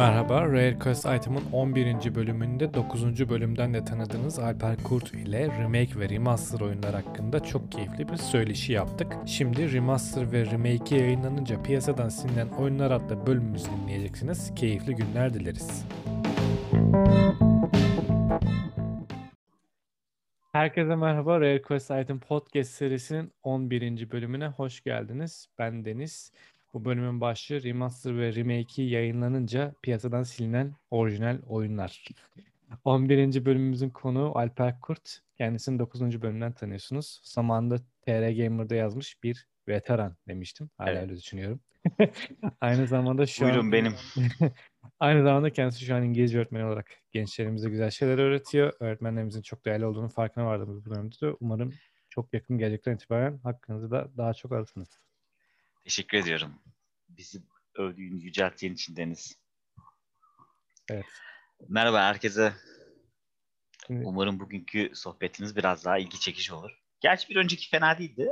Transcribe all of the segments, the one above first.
Merhaba, Rare Quest Item'ın 11. bölümünde 9. bölümden de tanıdığınız Alper Kurt ile remake ve remaster oyunlar hakkında çok keyifli bir söyleşi yaptık. Şimdi remaster ve remake'i yayınlanınca piyasadan silinen oyunlar adlı bölümümüzü dinleyeceksiniz. Keyifli günler dileriz. Herkese merhaba, Rare Quest Item Podcast serisinin 11. bölümüne hoş geldiniz. Ben Deniz. Bu bölümün başlığı Remaster ve Remake'i yayınlanınca piyasadan silinen orijinal oyunlar. 11. bölümümüzün konuğu Alper Kurt. Kendisini 9. bölümden tanıyorsunuz. Zamanında TR Gamer'da yazmış bir veteran demiştim. Hala evet. Öyle düşünüyorum. Aynı zamanda şu Buyurun an... benim. Aynı zamanda kendisi şu an İngilizce öğretmeni olarak gençlerimize güzel şeyler öğretiyor. Öğretmenlerimizin çok değerli olduğunu farkına vardığımız bu dönemde. Umarım çok yakın gelecekten itibaren hakkınızı da daha çok alırsınız. Teşekkür ediyorum. Bizi övdüğün, yücelttiğin için Deniz. Evet. Merhaba herkese. Şimdi... Umarım bugünkü sohbetiniz biraz daha ilgi çekici olur. Gerçi bir önceki fena değildi.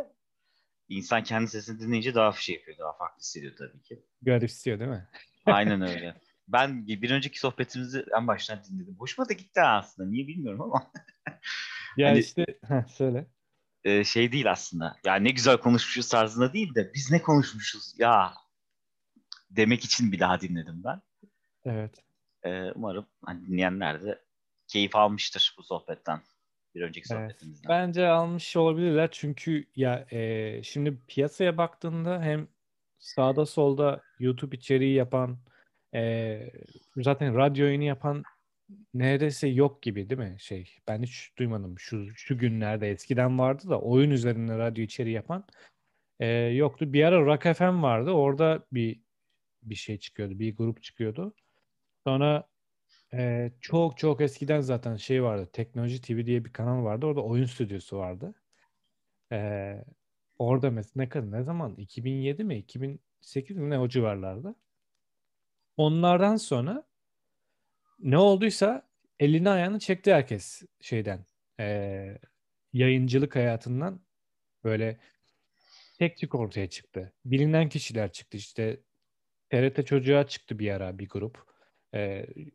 İnsan kendi sesini dinleyince daha şey yapıyor, daha farklı hissediyor tabii ki. Garipsiyor değil mi? Aynen öyle. Ben bir önceki sohbetimizi en baştan dinledim. Hoşuma da gitti aslında. Niye bilmiyorum ama. Ya hani... işte söyle. Şey değil aslında. Ya ne güzel konuşmuşuz tarzında değil de biz ne konuşmuşuz ya demek için bir daha dinledim ben. Evet. Umarım hani dinleyenler de keyif almıştır bu sohbetten. Bir önceki sohbetimizden. Evet, bence almış olabilirler çünkü ya şimdi piyasaya baktığında hem sağda solda YouTube içeriği yapan zaten radyo yayını yapan neredeyse yok gibi değil mi? Ben hiç duymadım. Şu günlerde eskiden vardı da oyun üzerinde radyo içeriği yapan yoktu. Bir ara Rock FM vardı. Orada bir şey çıkıyordu. Bir grup çıkıyordu. Sonra çok çok eskiden zaten vardı. Teknoloji TV diye bir kanal vardı. Orada oyun stüdyosu vardı. Orada mesela ne zaman? 2007 mi? 2008 mi? Ne o civarlarda. Onlardan sonra ne olduysa elini ayağını çekti herkes yayıncılık hayatından böyle tek tük ortaya çıktı. Bilinen kişiler çıktı TRT Çocuğa çıktı bir ara bir grup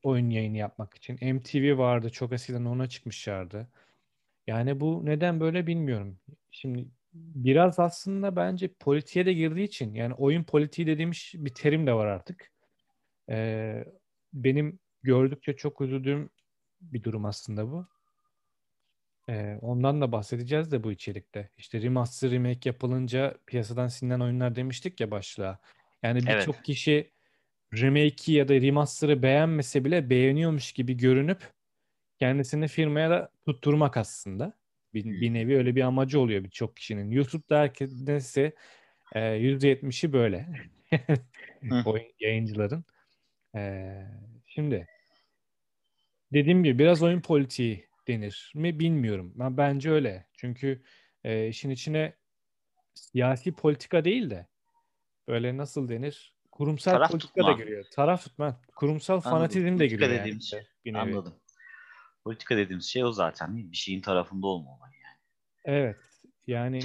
oyun yayını yapmak için. MTV vardı çok eskiden ona çıkmışlardı. Yani bu neden böyle bilmiyorum. Şimdi biraz aslında bence politiğe de girdiği için yani oyun politiği dediğimiz bir terim de var artık. Benim gördükçe çok üzüldüğüm bir durum aslında bu. Ondan da bahsedeceğiz de bu içerikte. Remaster remake yapılınca piyasadan silinen oyunlar demiştik ya başlığa. Yani birçok kişi remake'i ya da remaster'ı beğenmese bile beğeniyormuş gibi görünüp kendisini firmaya da tutturmak aslında. Bir nevi öyle bir amacı oluyor birçok kişinin. YouTube'da herkese %70'i böyle. Oyun yayıncıların. Şimdi dediğim gibi biraz oyun politiği denir mi bilmiyorum. Ben bence öyle. Çünkü işin içine siyasi politika değil de böyle nasıl denir? Kurumsal taraf politika tutma. Da giriyor. Taraf tutma. Kurumsal anladım. Fanatizm de giriyor. Yani. Şey, anladım. Politika dediğimiz şey o zaten. Bir şeyin tarafında olmaman yani. Evet. Yani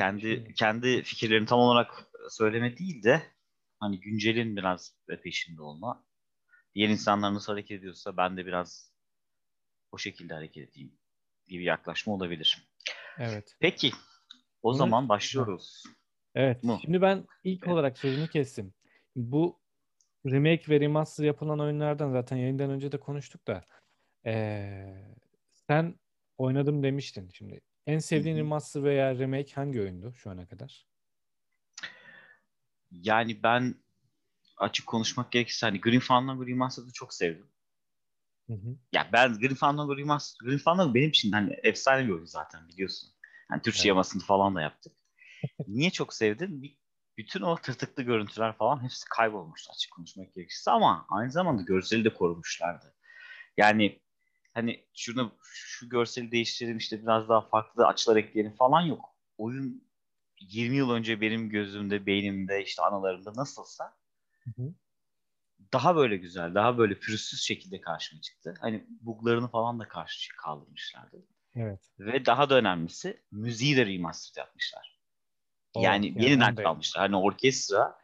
kendi fikirlerini tam olarak söyleme değil de hani güncelin biraz peşinde olma. Diğer insanlar nasıl hareket ediyorsa ben de biraz o şekilde hareket edeyim gibi yaklaşma olabilir. Evet. Peki. O zaman başlıyoruz. Evet. Şimdi ben ilk olarak sözünü kestim. Bu remake ve remaster yapılan oyunlardan zaten yayından önce de konuştuk da sen oynadım demiştin. Şimdi en sevdiğin remaster veya remake hangi oyundu şu ana kadar? Yani ben açık konuşmak gerekirse hani Grim Fandango Remastered'ı çok sevdim. Ya ben Grim Fandango benim için hani efsane bir oyun zaten biliyorsun. Hani Türkçe yamasını falan da yaptık. Niye çok sevdim? Bütün o tırtıklı görüntüler falan hepsi kaybolmuştu açık konuşmak gerekirse ama aynı zamanda görseli de korumuşlardı. Yani hani şu görseli değiştirelim biraz daha farklı açılar ekleyelim falan yok. Oyun 20 yıl önce benim gözümde, beynimde, analarımda nasılsa daha böyle güzel, daha böyle pürüzsüz şekilde karşıma çıktı. Hani buglarını falan da karşı kaldırmışlardı. Evet. Ve daha da önemlisi müziği de remaster yapmışlar. Yeniden kalmışlar. Hani orkestra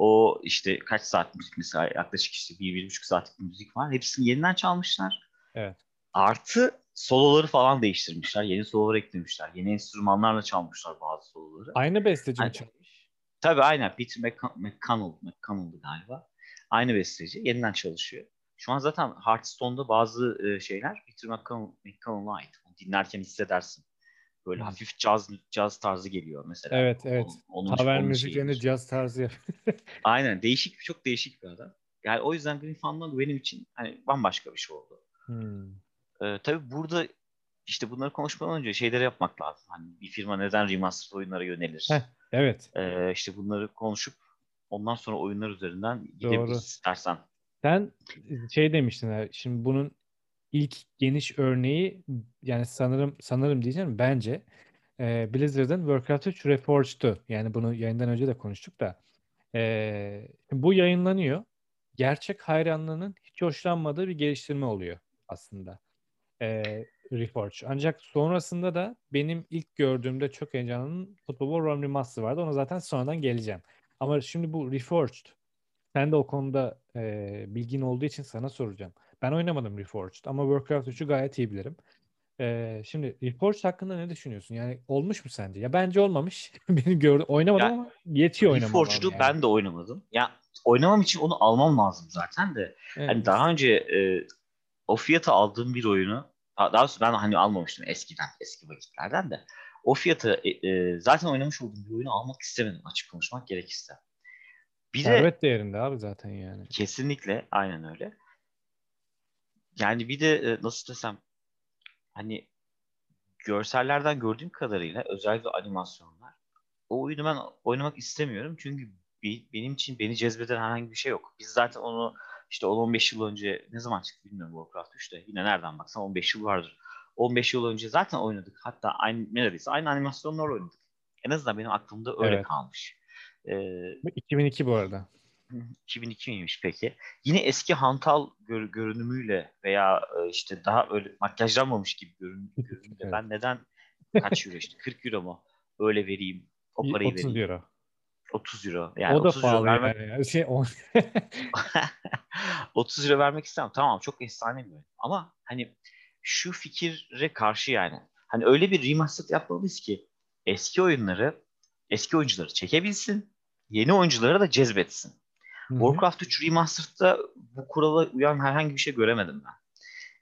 O işte kaç saat müzik mesela, yaklaşık işte 1-1,5 saatlik müzik var. Hepsini yeniden çalmışlar. Evet. Artı soloları falan değiştirmişler. Yeni sololar eklemişler. Yeni enstrümanlarla çalmışlar bazı soloları. Aynı besteci mi çalmış? Tabii aynen. Peter McConnell'dı galiba. Aynı besteci. Yeniden çalışıyor. Şu an zaten Hearthstone'da bazı şeyler Peter McConnell'a ait. Onu dinlerken hissedersin. Böyle hafif caz tarzı geliyor mesela. Evet, evet. Haber müziklerini caz tarzı yapıyor. Aynen. Değişik, çok değişik bir adam. Yani o yüzden Grim Fandango benim için hani bambaşka bir şey oldu. Tabii burada işte bunları konuşmadan önce şeyleri yapmak lazım. Hani bir firma neden remastered oyunlara yönelir? Heh, evet. İşte bunları konuşup ondan sonra oyunlar üzerinden gidebiliriz istersen. Sen şey demiştin, şimdi bunun ilk geniş örneği, yani sanırım diyeceğim, bence Blizzard'ın Warcraft 3 Reforged'tu. Yani bunu yayından önce de konuştuk da. Bu yayınlanıyor. Gerçek hayranlığının hiç hoşlanmadığı bir geliştirme oluyor aslında. Reforged. Ancak sonrasında da benim ilk gördüğümde çok heyecanlı Football Rome Remaster vardı. Ona zaten sonradan geleceğim. Ama şimdi bu Reforged. Sen de o konuda bilgin olduğu için sana soracağım. Ben oynamadım Reforged ama Warcraft 3'ü gayet iyi bilirim. Şimdi Reforged hakkında ne düşünüyorsun? Yani olmuş mu sence? Ya bence olmamış. Beni gördüm. Oynamadım yani, ama yetiyor oynamadım. Reforged'u yani. Ben de oynamadım. Ya oynamam için onu almam lazım zaten de. Evet. Hani daha önce o fiyata aldığım bir oyunu, daha doğrusu ben hani almamıştım eskiden, eski vakitlerden de. O fiyata zaten oynamış olduğum bir oyunu almak istemedim, açık konuşmak gerekirse. Bir servet değerinde abi zaten yani. Kesinlikle, aynen öyle. Yani bir de nasıl desem, hani görsellerden gördüğüm kadarıyla özellikle animasyonlar, o oyunu ben oynamak istemiyorum çünkü benim için beni cezbeden herhangi bir şey yok. Biz zaten onu işte 10-15 yıl önce, ne zaman çıktı bilmiyorum Warcraft 3'te, yine nereden baksan 15 yıl vardır. 15 yıl önce zaten oynadık, hatta aynı animasyonlarla oynadık. En azından benim aklımda öyle kalmış. 2002 bu arada. 2002 miymiş peki? Yine eski hantal görünümüyle veya işte daha öyle makyajlanmamış gibi görünümle ben neden kaç euro işte 40 euro mu? Öyle vereyim. O parayı 30 vereyim. Euro. 30 euro. Yani o da 30 euro vermek... yani. 30 euro vermek istemem. Tamam, çok efsane bir oyun. Ama hani şu fikire karşı yani. Hani öyle bir remaster yapmalıyız ki eski oyuncuları çekebilsin. Yeni oyunculara da cezbetsin. Hı-hı. Warcraft 3 Remastered'da bu kurala uyan herhangi bir şey göremedim ben.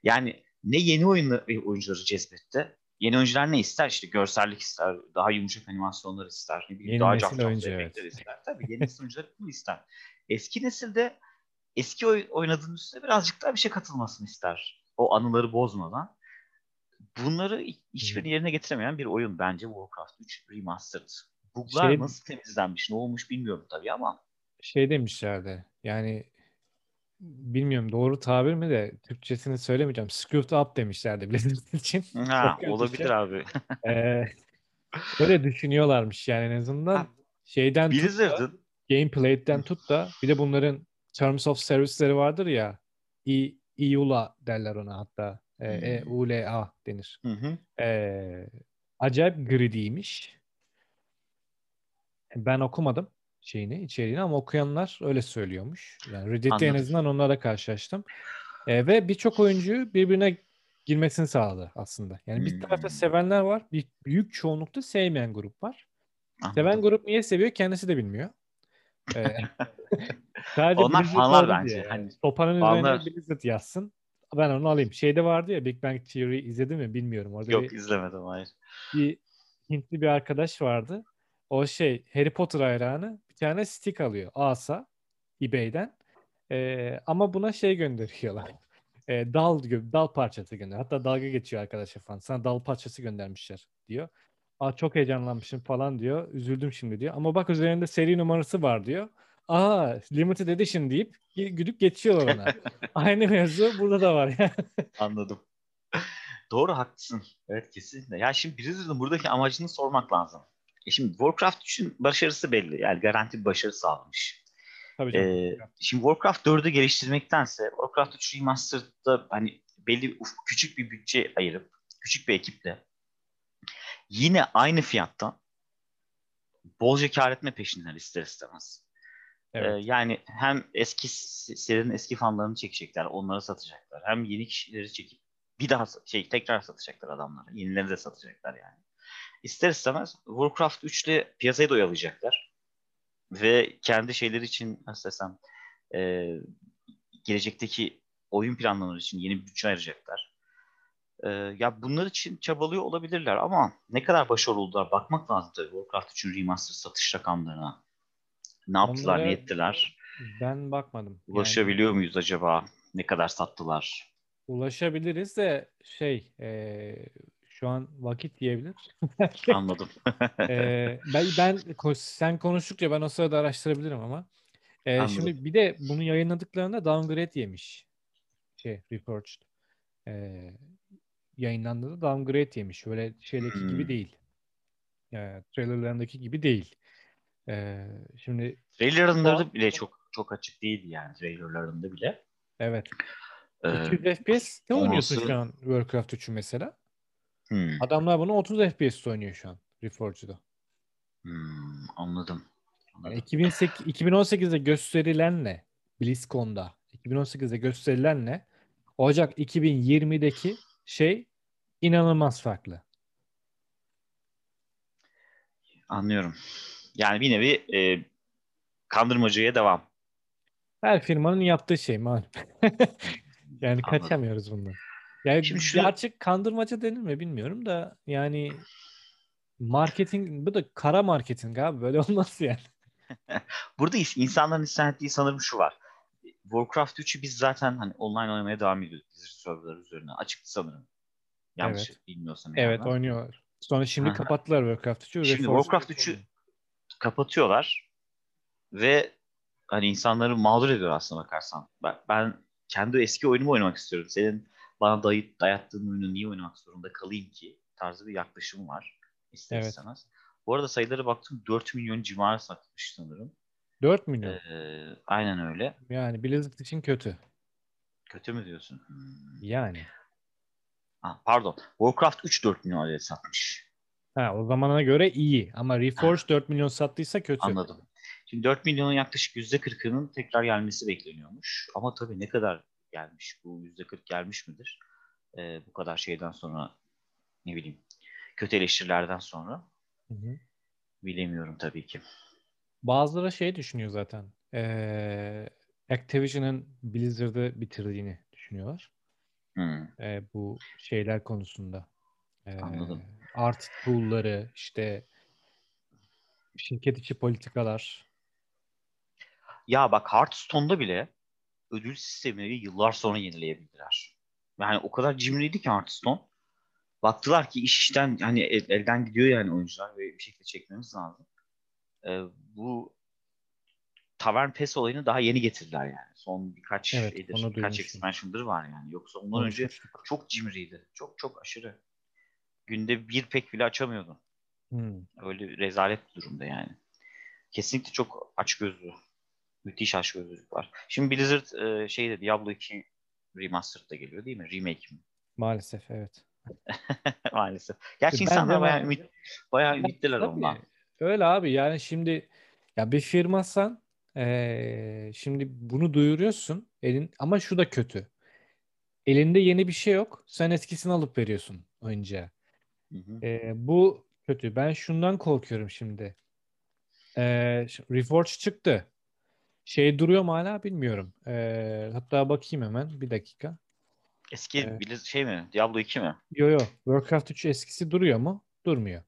Yani ne yeni oyuncuları cezbetti. Yeni oyuncular ne ister? İşte görsellik ister, daha yumuşak animasyonlar ister, yeni daha cafcaf efektler ister. Tabii yeni oyuncular bunu ister. Eski nesilde eski oynadığın üstüne birazcık daha bir şey katılmasını ister. O anıları bozmadan. Bunları hiçbirini yerine getiremeyen bir oyun bence Warcraft 3 Remastered. Buglar nasıl temizlenmiş, ne olmuş bilmiyorum tabii ama. Şey demişlerdi, yani bilmiyorum doğru tabir mi de Türkçesini söylemeyeceğim. Scooped up demişlerdi Blizzard için. Ha, olabilir abi. Böyle düşünüyorlarmış yani en azından. Ha, şeyden Blizzard'ın tut da, gameplay'den tut da, bir de bunların Terms of Service'leri vardır ya. EULA derler ona hatta. EULA denir. Acayip greedy'ymiş. Ben okumadım içeriğini ama okuyanlar öyle söylüyormuş. Yani Reddit'te en azından onlara karşılaştım. Ve birçok oyuncuyu birbirine girmesini sağladı aslında. Yani bir tarafta sevenler var. Bir büyük çoğunlukta sevmeyen grup var. Anladım. Seven grup niye seviyor? Kendisi de bilmiyor. Sadece onlar fanlar bence. Yani. Topanın üzerine Blizzard yazsın. Ben onu alayım. Şeyde vardı ya, Big Bang Theory izledin mi bilmiyorum. Orada yok, izlemedim, hayır. Bir Hintli bir arkadaş vardı. O Harry Potter hayranı bir tane stick alıyor. Asa eBay'den. Ama buna gönderiyorlar. Dal parçası gönderiyor. Hatta dalga geçiyor arkadaşa falan. Sana dal parçası göndermişler diyor. Aa, çok heyecanlanmışım falan diyor. Üzüldüm şimdi diyor. Ama bak üzerinde seri numarası var diyor. Aa, limited edition deyip gülüp geçiyorlar ona. Aynı mevzu burada da var ya. Anladım. Doğru, haklısın. Evet, kesinlikle. Ya şimdi Blizzard'ın buradaki amacını sormak lazım. Şimdi Warcraft 3'ün başarısı belli. Yani garanti bir başarı sağlamış. Tabii canım. Şimdi Warcraft 4'ü geliştirmektense Warcraft 3 Remastered'da hani belli küçük bir bütçe ayırıp küçük bir ekiple yine aynı fiyattan bolca kar etme peşinden ister istemez. Evet. Yani hem eski serinin eski fanlarını çekecekler, onları satacaklar. Hem yeni kişileri çekip bir daha tekrar satacaklar adamları. Yenileri de satacaklar yani. İster istemez Warcraft 3 ile piyasayı da oyalayacaklar. Ve kendi şeyleri için mesela gelecekteki oyun planları için yeni bir bütçe ayıracaklar. Ya bunlar için çabalıyor olabilirler ama ne kadar başarılı oldular bakmak lazım tabii. Warcraft 3'ün remaster satış rakamlarına. Ne yaptılar, onlara ne ettiler? Ben bakmadım. Ulaşabiliyor muyuz acaba? Ne kadar sattılar? Ulaşabiliriz de şu an vakit diyebilir. Anladım. Sen konuştukça ben o sırada araştırabilirim ama. Şimdi bir de bunu yayınladıklarında downgrade yemiş. Reforged. Yayınlandığında downgrade yemiş. Böyle şeydeki gibi değil. Trailerlarındaki gibi değil. Şimdi trailerlarında bile çok açık değildi yani trailerlarında bile. Evet. 200 FPS ne oynuyorsun şu an Warcraft 3'ü mesela? Adamlar bunu 30 FPS'te oynuyor şu an Reforged'da. Anladım. Yani 2018'de gösterilenle BlizzCon'da 2018'de gösterilenle Ocak 2020'deki inanılmaz farklı. Anlıyorum. Yani bir nevi kandırmacaya devam. Her firmanın yaptığı şey malum. Yani kaçamıyoruz bundan. Yani artık kandırmaca denir mi bilmiyorum da yani marketing, bu da kara marketing abi, böyle olmaz yani. Burada insanların hissettiği sanırım şu var. Warcraft 3'ü biz zaten online oynamaya devam ediyoruz. Blizzard serverları üzerine. Açıktı sanırım. Yanlış bilmiyorsam. Evet oynuyorlar. Sonra şimdi kapattılar Warcraft 3'ü. Şimdi Warcraft 3'ü kapatıyorlar ve hani insanları mağdur ediyor aslına bakarsan. Ben kendi eski oyunumu oynamak istiyorum. Senin bana dayattığın oyunu niye oynamak zorunda kalayım ki? Tarzı bir yaklaşım var. İsterseniz. Bu arada sayılara baktım 4 milyon civarı satmış sanırım. 4 milyon? Aynen öyle. Yani Blizzard için kötü. Kötü mü diyorsun? Yani. Pardon. Warcraft 3 4 milyon adet satmış. O zamana göre iyi. Ama Reforge 4 milyon sattıysa kötü. Anladım. Şimdi 4 milyonun yaklaşık %40'ının tekrar gelmesi bekleniyormuş. Ama tabii ne kadar gelmiş? Bu %40 gelmiş midir? Bu kadar şeyden sonra ne bileyim kötü eleştirilerden sonra bilemiyorum tabii ki. Bazıları düşünüyor zaten. Activision'ın Blizzard'ı bitirdiğini düşünüyorlar. Bu şeyler konusunda. Anladım. Art tool'ları, şirket içi politikalar. Ya bak Hearthstone'da bile ödül sistemini yıllar sonra yenileyebildiler. Yani o kadar cimriydi ki Hearthstone. Baktılar ki iş işten hani elden gidiyor yani oyuncular ve bir şekilde çekmemiz lazım. Bu Tavern Pass olayını daha yeni getirdiler yani. Son birkaç birkaç expansion'dır var yani. Yoksa ondan önce çok cimriydi. Çok çok aşırı. Günde bir pek bile açamıyordun. Öyle rezalet bir durumda yani. Kesinlikle çok açgözlü. Müthiş açgözlülük var. Şimdi Blizzard Diablo 2 Remastered da geliyor değil mi? Remake mi? Maalesef evet. Maalesef. Gerçi insanlar bayağı ümitliler ondan. Öyle abi yani şimdi ya bir firmasan şimdi bunu duyuruyorsun ama şu da kötü. Elinde yeni bir şey yok. Sen eskisini alıp veriyorsun oyuncuya. Bu kötü. Ben şundan korkuyorum şimdi. Reforge çıktı. Duruyor mu hala bilmiyorum. Hatta bakayım hemen. Bir dakika. Eski mi? Diablo 2 mi? Yok. Warcraft 3 eskisi duruyor mu? Durmuyor.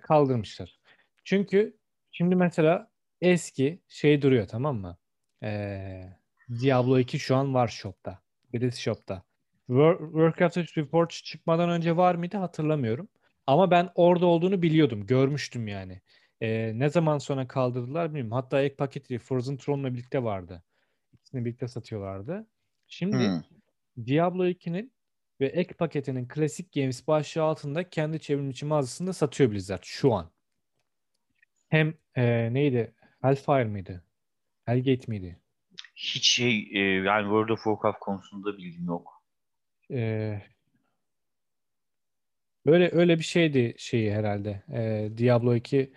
Kaldırmışlar. Çünkü şimdi mesela eski duruyor tamam mı? Diablo 2 şu an var shop'ta. Birisi shop'ta. Warcraft 3 Reforge çıkmadan önce var mıydı hatırlamıyorum. Ama ben orada olduğunu biliyordum. Görmüştüm yani. Ne zaman sonra kaldırdılar bilmiyorum. Hatta ek paketi Frozen Throne'la birlikte vardı. İkisini birlikte satıyorlardı. Şimdi Diablo 2'nin ve ek paketinin Classic Games başlığı altında kendi çevrimiçi mağazasında satıyor Blizzard şu an. Hem neydi? Hellfire mıydı? Hellgate miydi? Hiç yani World of Warcraft konusunda bilgim yok. Böyle öyle bir şeydi herhalde. Diablo 2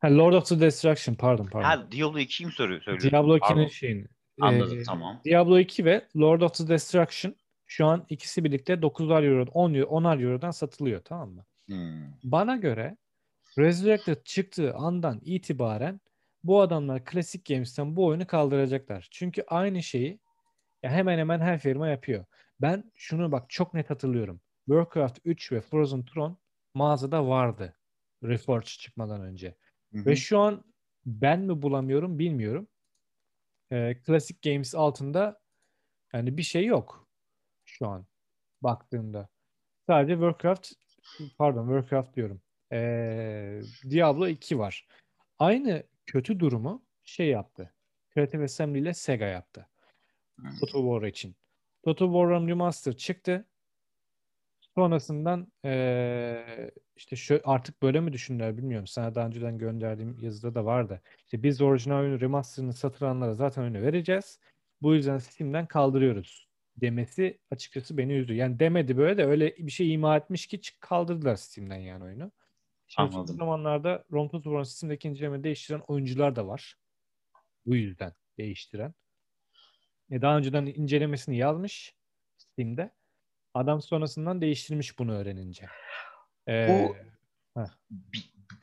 Ha, Lord of the Destruction pardon. Ha, Diablo 2'yi mi söylüyorsun? Diablo 2'nin şeyini. Anladım, tamam. Diablo 2 ve Lord of the Destruction şu an ikisi birlikte 9'ar euro, 10'ar eurodan satılıyor, tamam mı? Hmm. Bana göre Resurrected çıktığı andan itibaren bu adamlar Classic Games'ten bu oyunu kaldıracaklar. Çünkü aynı şeyi ya hemen hemen her firma yapıyor. Ben şunu bak çok net hatırlıyorum. Warcraft 3 ve Frozen Throne mağazada vardı Reforged çıkmadan önce. Hı-hı. Ve şu an ben mi bulamıyorum bilmiyorum. Classic Games altında yani bir şey yok şu an baktığımda. Sadece Warcraft diyorum. Diablo 2 var. Aynı kötü durumu şey yaptı. Creative Assembly ile Sega yaptı. Total War için. Total War Remaster çıktı. Sonrasından işte artık böyle mi düşündüler bilmiyorum. Sana daha önceden gönderdiğim yazıda da vardı. İşte biz orijinal oyunu remasterını satın alanlara zaten önü vereceğiz. Bu yüzden Steam'den kaldırıyoruz demesi açıkçası beni üzdü. Yani demedi böyle de öyle bir şey ima etmiş ki kaldırdılar Steam'den yani oyunu. Şimdi son zamanlarda Total War'ın Steam'deki incelemede değiştiren oyuncular da var. Bu yüzden değiştiren. Daha önceden incelemesini yazmış Steam'de. Adam sonrasından değiştirmiş bunu öğrenince.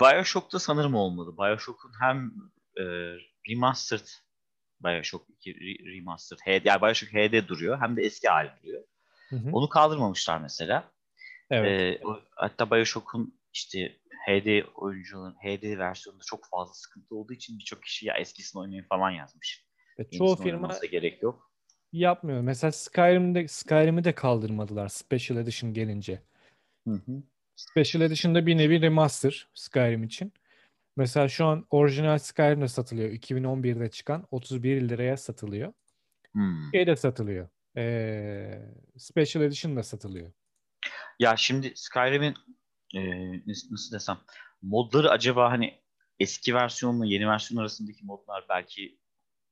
Bioshock'ta sanırım olmadı. Bioshock'un hem remastered Bioshock 2 remastered HD, yani Bioshock HD duruyor hem de eski hali duruyor. Hı-hı. Onu kaldırmamışlar mesela. Evet. Hatta Bioshock'un işte HD oyuncuların HD versiyonunda çok fazla sıkıntı olduğu için birçok kişi ya eskisini oynayın falan yazmış. Çoğu firma gerek yok. Yapmıyor. Mesela Skyrim'i de kaldırmadılar Special Edition gelince. Hı-hı. Special Edition'da bir nevi remaster Skyrim için. Mesela şu an orijinal Skyrim'de satılıyor. 2011'de çıkan 31 liraya satılıyor. Şey de satılıyor. Special Edition'da satılıyor. Ya şimdi Skyrim'in nasıl desem modları acaba hani eski versiyonla yeni versiyon arasındaki modlar belki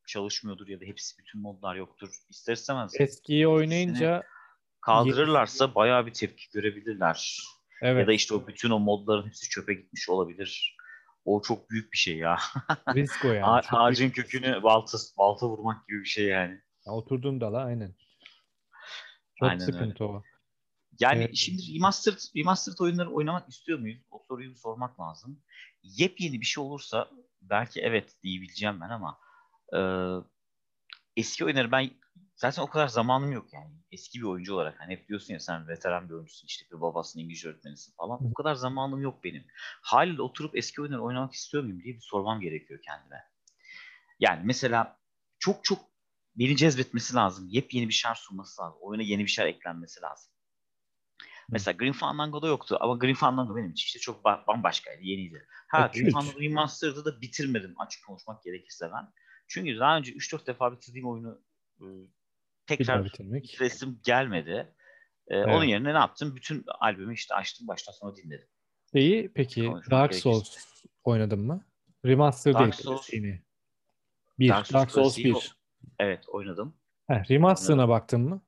çalışmıyordur ya da hepsi bütün modlar yoktur. İster istemez. Eskiyi oynayınca kaldırırlarsa bayağı bir tepki görebilirler. Evet. Ya da işte o bütün o modların hepsi çöpe gitmiş olabilir. O çok büyük bir şey ya. Risk o yani. Ağacın kökünü balta vurmak gibi bir şey yani. Ya oturduğum dala aynen. Çok aynen sıkıntı öyle. O. Yani evet. Şimdi remastered oyunları oynamak istiyor muyuz? O soruyu sormak lazım. Yepyeni bir şey olursa belki evet diyebileceğim ben ama eski oyunları ben zaten o kadar zamanım yok yani. Eski bir oyuncu olarak hani hep diyorsun ya sen veteran bir oyuncusun işte bir babasının İngilizce öğretmenisin falan. O kadar zamanım yok benim. Haliyle oturup eski oyunları oynamak istiyor muyum diye bir sormam gerekiyor kendime. Yani mesela çok çok beni cezbetmesi lazım. Yepyeni bir şeyler sunması lazım. Oyuna yeni bir şeyler eklenmesi lazım. Mesela Grim Fandango'da yoktu ama Grim Fandango benim için işte çok bambaşkaydı, yeniydi. Grim Fandango Remastered'ı da bitirmedim açık konuşmak gerekirse ben. Çünkü daha önce 3-4 defa bitirdiğim oyunu tekrar resim gelmedi. Evet. Onun yerine ne yaptım? Bütün albümü işte açtım baştan sona dinledim. İyi peki Dark Souls oynadın mı? Remaster değil. Dark Souls 1. Evet oynadım. Remaster'ına baktın mı?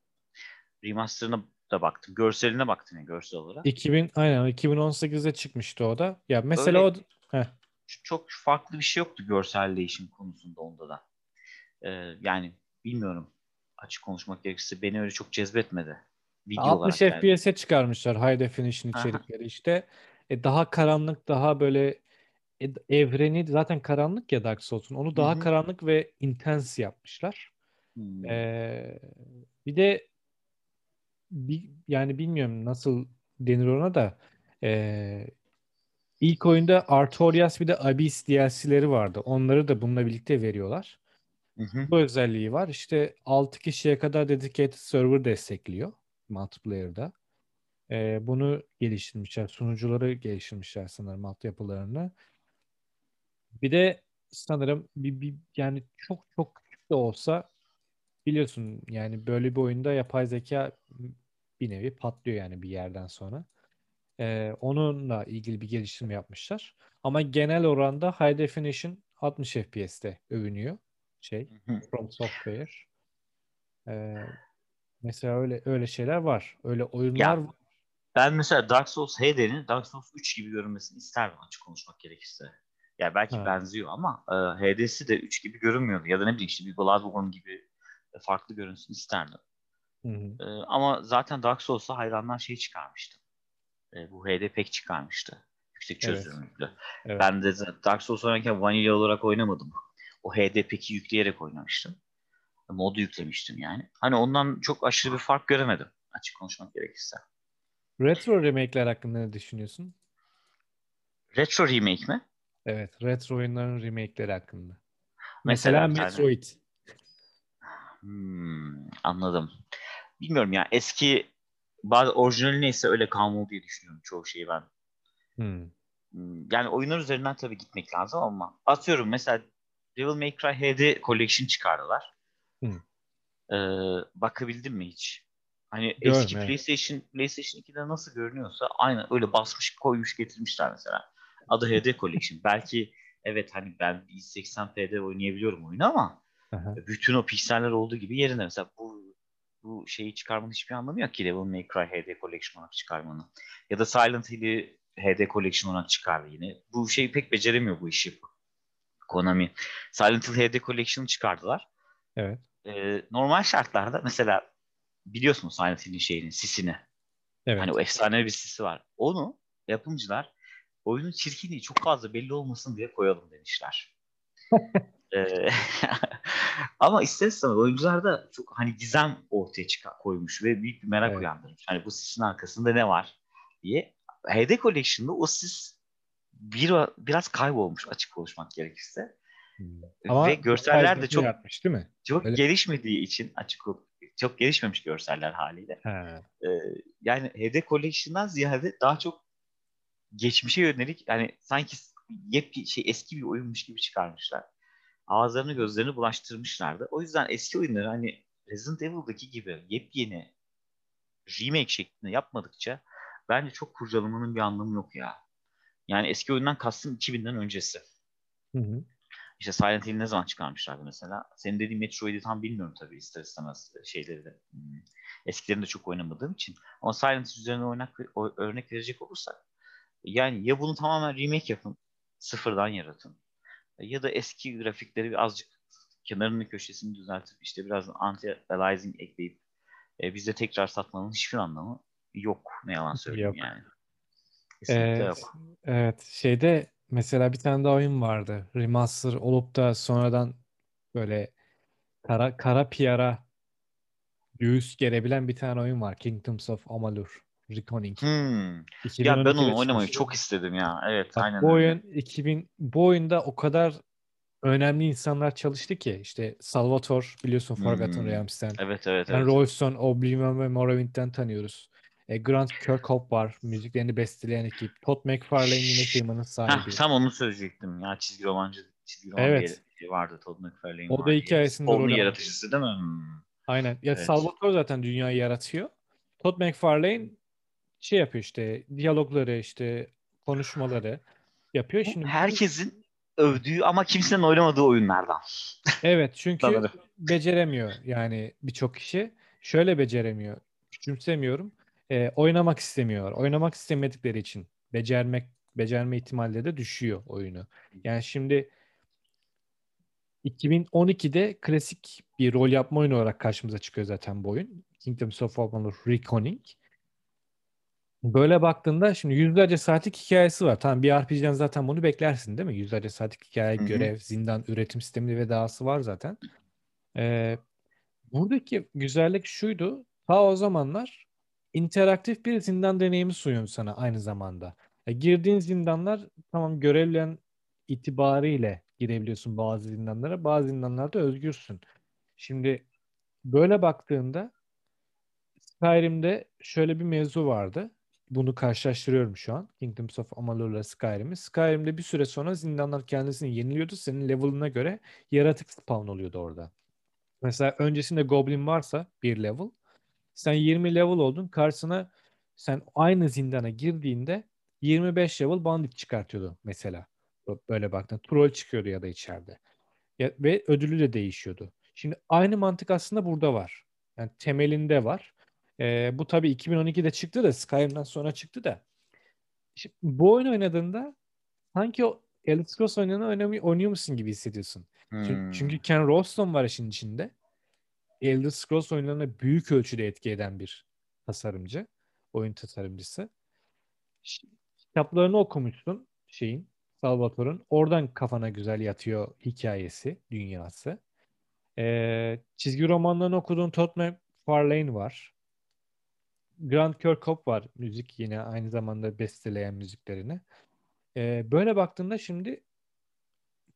Remaster'ına da baktım. Görseline baktım yani görsel olarak. 2018'de çıkmıştı o da. Ya mesela öyle, o çok farklı bir şey yoktu görsel değişim konusunda onda da. Yani bilmiyorum. Açık konuşmak gerekirse beni öyle çok cezbetmedi. Video 60 FPS'e yani. Çıkarmışlar high definition içerikleri işte. Daha karanlık, daha böyle evreni zaten karanlık ya Dark Souls'un. Onu daha karanlık ve intense yapmışlar. Bir de yani bilmiyorum nasıl denir ona da ilk oyunda Artorias bir de Abyss DLC'leri vardı. Onları da bununla birlikte veriyorlar. Hı-hı. Bu özelliği var. İşte 6 kişiye kadar dedicated server destekliyor multiplayer'da. Bunu geliştirmişler. Sunucuları geliştirmişler sanırım altyapılarını. Bir de sanırım yani çok çok küçük de olsa biliyorsun yani böyle bir oyunda yapay zeka bir nevi patlıyor yani bir yerden sonra. Onunla ilgili bir geliştirme yapmışlar. Ama genel oranda high definition 60 FPS'te övünüyor. From Software. Mesela öyle şeyler var. Öyle oyunlar var. Ben mesela Dark Souls HD'nin Dark Souls 3 gibi görünmesini isterdim açık konuşmak gerekirse. Yani belki benziyor ama HD'si de 3 gibi görünmüyordu. Ya da ne bileyim işte bir Bloodborne gibi farklı görünsün isterdim. Ama zaten Dark Souls'a hayranlar şey çıkarmıştı. Bu HD pek çıkarmıştı. Yüksek çözünürlüklü. Evet. Ben de Dark Souls oynarken vanilya olarak oynamadım. O HD peki yükleyerek oynamıştım. Modu yüklemiştim yani. Hani ondan çok aşırı bir fark göremedim. Açık konuşmak gerekirse. Retro remake'ler hakkında ne düşünüyorsun? Retro remake mi? Evet. Retro oyunların remake'leri hakkında. Mesela Metroid. Anladım. Bilmiyorum ya. Eski bazı orijinali neyse öyle kalmalı diye düşünüyorum çoğu şeyi ben. Yani oyunlar üzerinden tabii gitmek lazım ama atıyorum mesela Devil May Cry HD Collection çıkardılar. Bakabildim mi hiç? Hani görme. Eski PlayStation 2'de nasıl görünüyorsa aynı öyle basmış koymuş getirmişler mesela. Adı HD Collection. Belki evet hani ben 180p'de oynayabiliyorum oyunu ama bütün o pikseller olduğu gibi yerine mesela bu şeyi çıkarmanın hiçbir anlamı yok ki Devil May Cry HD Collection olarak çıkarmanın. Ya da Silent Hill'i HD Collection olarak çıkardı yine. Bu şeyi pek beceremiyor bu işi. Konami. Silent Hill HD Collection'ı çıkardılar. Evet. Normal şartlarda mesela biliyorsun Silent Hill'in şeyini, sisini. Evet. Hani o efsane bir sisi var. Onu yapımcılar oyunun çirkinliği çok fazla belli olmasın diye koyalım demişler. Ama istersen oyuncular da çok hani gizem ortaya koymuş ve büyük bir merak uyandırmış. Hani bu sisin arkasında ne var diye. HD Collection'da o sis biraz kaybolmuş açık konuşmak gerekirse. Ama ve görseller de çok yapmış, değil mi? Çok öyle. Gelişmediği için çok gelişmemiş görseller haliyle. Yani HD Collection'dan ziyade daha çok geçmişe yönelik yani sanki eski bir oyunmuş gibi çıkarmışlar. Ağızlarını gözlerini bulaştırmışlardı. O yüzden eski oyunları hani Resident Evil'daki gibi yepyeni remake şeklinde yapmadıkça bence çok kurcalamanın bir anlamı yok ya. Yani eski oyundan kastım 2000'den öncesi. İşte Silent Hill ne zaman çıkarmışlardı mesela? Senin dediğin Metroid'i tam bilmiyorum tabii ister istemez şeyleri de. Eskilerini de çok oynamadığım için. Ama Silent Hill üzerine örnek verecek olursak yani ya bunu tamamen remake yapın, sıfırdan yaratın. Ya da eski grafikleri birazcık kenarını köşesini düzeltip işte biraz anti-aliasing ekleyip bize tekrar satmanın hiçbir anlamı yok. Ne yalan söyleyeyim yani. Kesinlikle yok. Evet. Şeyde mesela bir tane daha oyun vardı. Remaster olup da sonradan böyle kara piyara göğüs gerebilen bir tane oyun var. Kingdoms of Amalur. Reckoning. Ya ben onu oynamayı çok istedim ya. Evet. Aynen bu öyle. Bu oyunda o kadar önemli insanlar çalıştı ki. İşte Salvador biliyorsun Forgotten Realms'ten. Evet. Yani Royston, Oblivion ve Morrowind'den tanıyoruz. Grant Kirkhope var. Müziklerini besteleyen ekip. Todd McFarlane yine firmanın sahibi. Tam onu söyleyecektim. Ya çizgi roman evet. Vardı Todd McFarlane. O da hikayesinde onun yaratıcısı değil mi? Aynen. Ya evet. Salvatore zaten dünyayı yaratıyor. Todd McFarlane şey yapıyor işte diyalogları işte konuşmaları yapıyor. Şimdi herkesin övdüğü ama kimsenin oynamadığı oyunlardan. Evet çünkü beceremiyor yani birçok kişi. Şöyle beceremiyor. Küçümsemiyorum. Oynamak istemiyorlar. Oynamak istemedikleri için becerme ihtimalleri de düşüyor oyunu. Yani şimdi 2012'de klasik bir rol yapma oyunu olarak karşımıza çıkıyor zaten bu oyun. Kingdoms of Amalur: Reckoning. Böyle baktığında şimdi yüzlerce saatlik hikayesi var. Tamam bir RPG'den zaten bunu beklersin değil mi? Yüzlerce saatlik hikaye, görev, zindan, üretim sistemi ve dahası var zaten. Buradaki güzellik şuydu. Ta o zamanlar interaktif bir zindan deneyimi sunuyor sana aynı zamanda. Girdiğin zindanlar tamam görevlen itibariyle girebiliyorsun bazı zindanlara. Bazı zindanlarda özgürsün. Şimdi böyle baktığında Skyrim'de şöyle bir mevzu vardı. Bunu karşılaştırıyorum şu an. Kingdoms of Amalur'la Skyrim'i. Skyrim'de bir süre sonra zindanlar kendisini yeniliyordu. Senin level'ına göre yaratık spawn oluyordu orada. Mesela öncesinde goblin varsa bir level. Sen 20 level oldun. Karşısına sen aynı zindana girdiğinde 25 level bandit çıkartıyordu mesela. Böyle baktın. Troll çıkıyordu ya da içeride. Ve ödülü de değişiyordu. Şimdi aynı mantık aslında burada var. Yani temelinde var. Bu tabii 2012'de çıktı da Skyrim'den sonra çıktı da. Şimdi bu oyun oynadığında sanki o Elder Scrolls oynuyor musun gibi hissediyorsun. Çünkü Ken Ralston var işin içinde. Elder Scrolls oyunlarına büyük ölçüde etki eden bir tasarımcı. Oyun tasarımcısı. Kitaplarını okumuşsun Salvador'un. Oradan kafana güzel yatıyor hikayesi, dünyası. Çizgi romanlarını okuduğun Todd McFarlane var. Grant Kirkhope var. Müzik yine aynı zamanda besteleyen müziklerini. Böyle baktığında şimdi